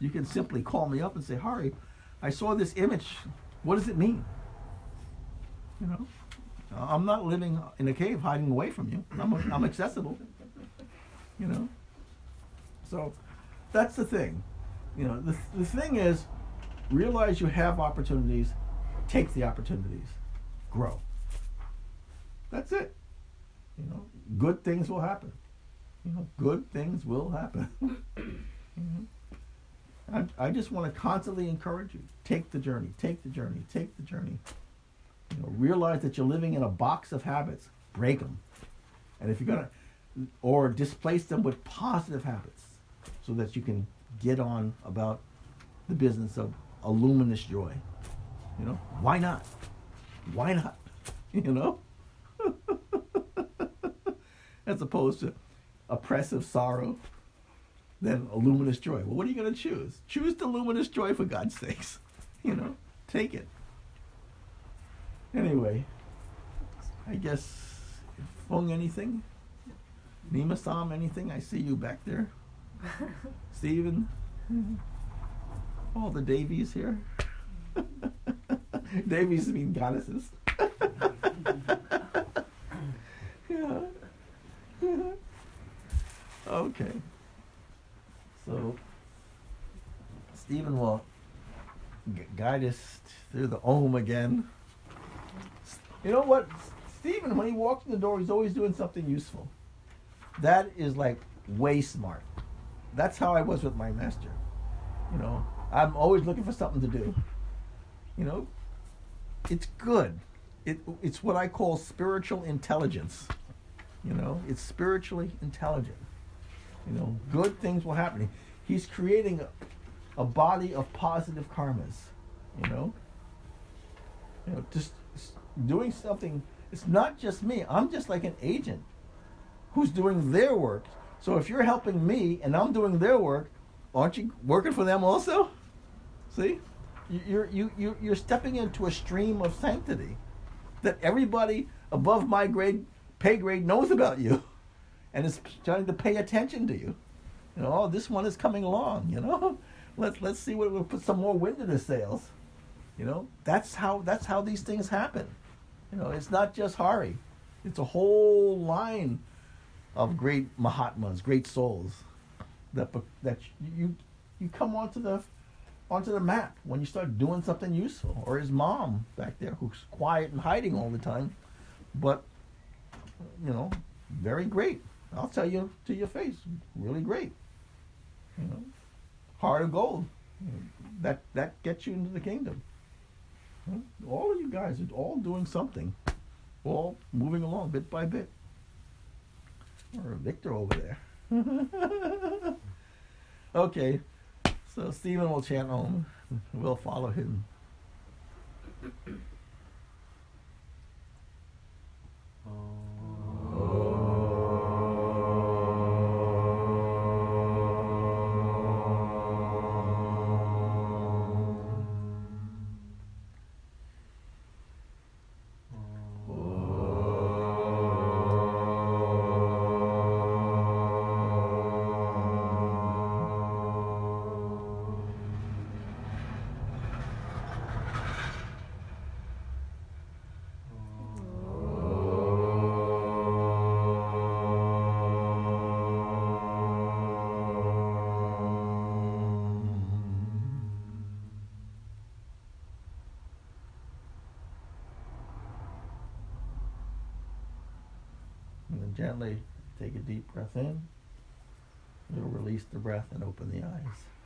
You can simply call me up and say, Hari, I saw this image. What does it mean? You know? I'm not living in a cave hiding away from you. I'm accessible, you know? So that's the thing. You know, the thing is, realize you have opportunities, take the opportunities, grow. That's it. You know, good things will happen. You know, good things will happen. You know? I just want to constantly encourage you, take the journey, take the journey, take the journey. You know, realize that you're living in a box of habits, break them. And if you're going to, or displace them with positive habits, so that you can get on about the business of a luminous joy. You know, why not? Why not? You know? As opposed to oppressive sorrow, then a luminous joy. Well, what are you going to choose? Choose the luminous joy, for God's sakes. You know, take it. Anyway, I guess, Fung, anything? Nima Sam, anything? I see you back there. Stephen, all the Davies here. Davies mean goddesses. Yeah. Okay. So, Stephen will guide us through the Aum again. You know what? Stephen, when he walks in the door, he's always doing something useful. That is like way smart. That's how I was with my master. You know, I'm always looking for something to do. You know, it's good. It's what I call spiritual intelligence. You know, it's spiritually intelligent. You know, good things will happen. He's creating a body of positive karmas. You know, just doing something. It's not just me. I'm just like an agent who's doing their work. So if you're helping me and I'm doing their work, aren't you working for them also? See, you're stepping into a stream of sanctity that everybody above my grade, pay grade, knows about you, and is starting to pay attention to you. You know, oh, this one is coming along. You know, let's see what we'll put some more wind in the sails. You know, that's how these things happen. You know, it's not just Hari; it's a whole line of great mahatmas, great souls, that you come onto the map when you start doing something useful. Or his mom back there, who's quiet and hiding all the time, but you know, very great. I'll tell you to your face, really great. You know, heart of gold. That gets you into the kingdom. All of you guys are all doing something, all moving along bit by bit. Or Victor over there. Okay, so Stephen will chant Aum. We'll follow him. Gently take a deep breath in. You'll release the breath and open the eyes.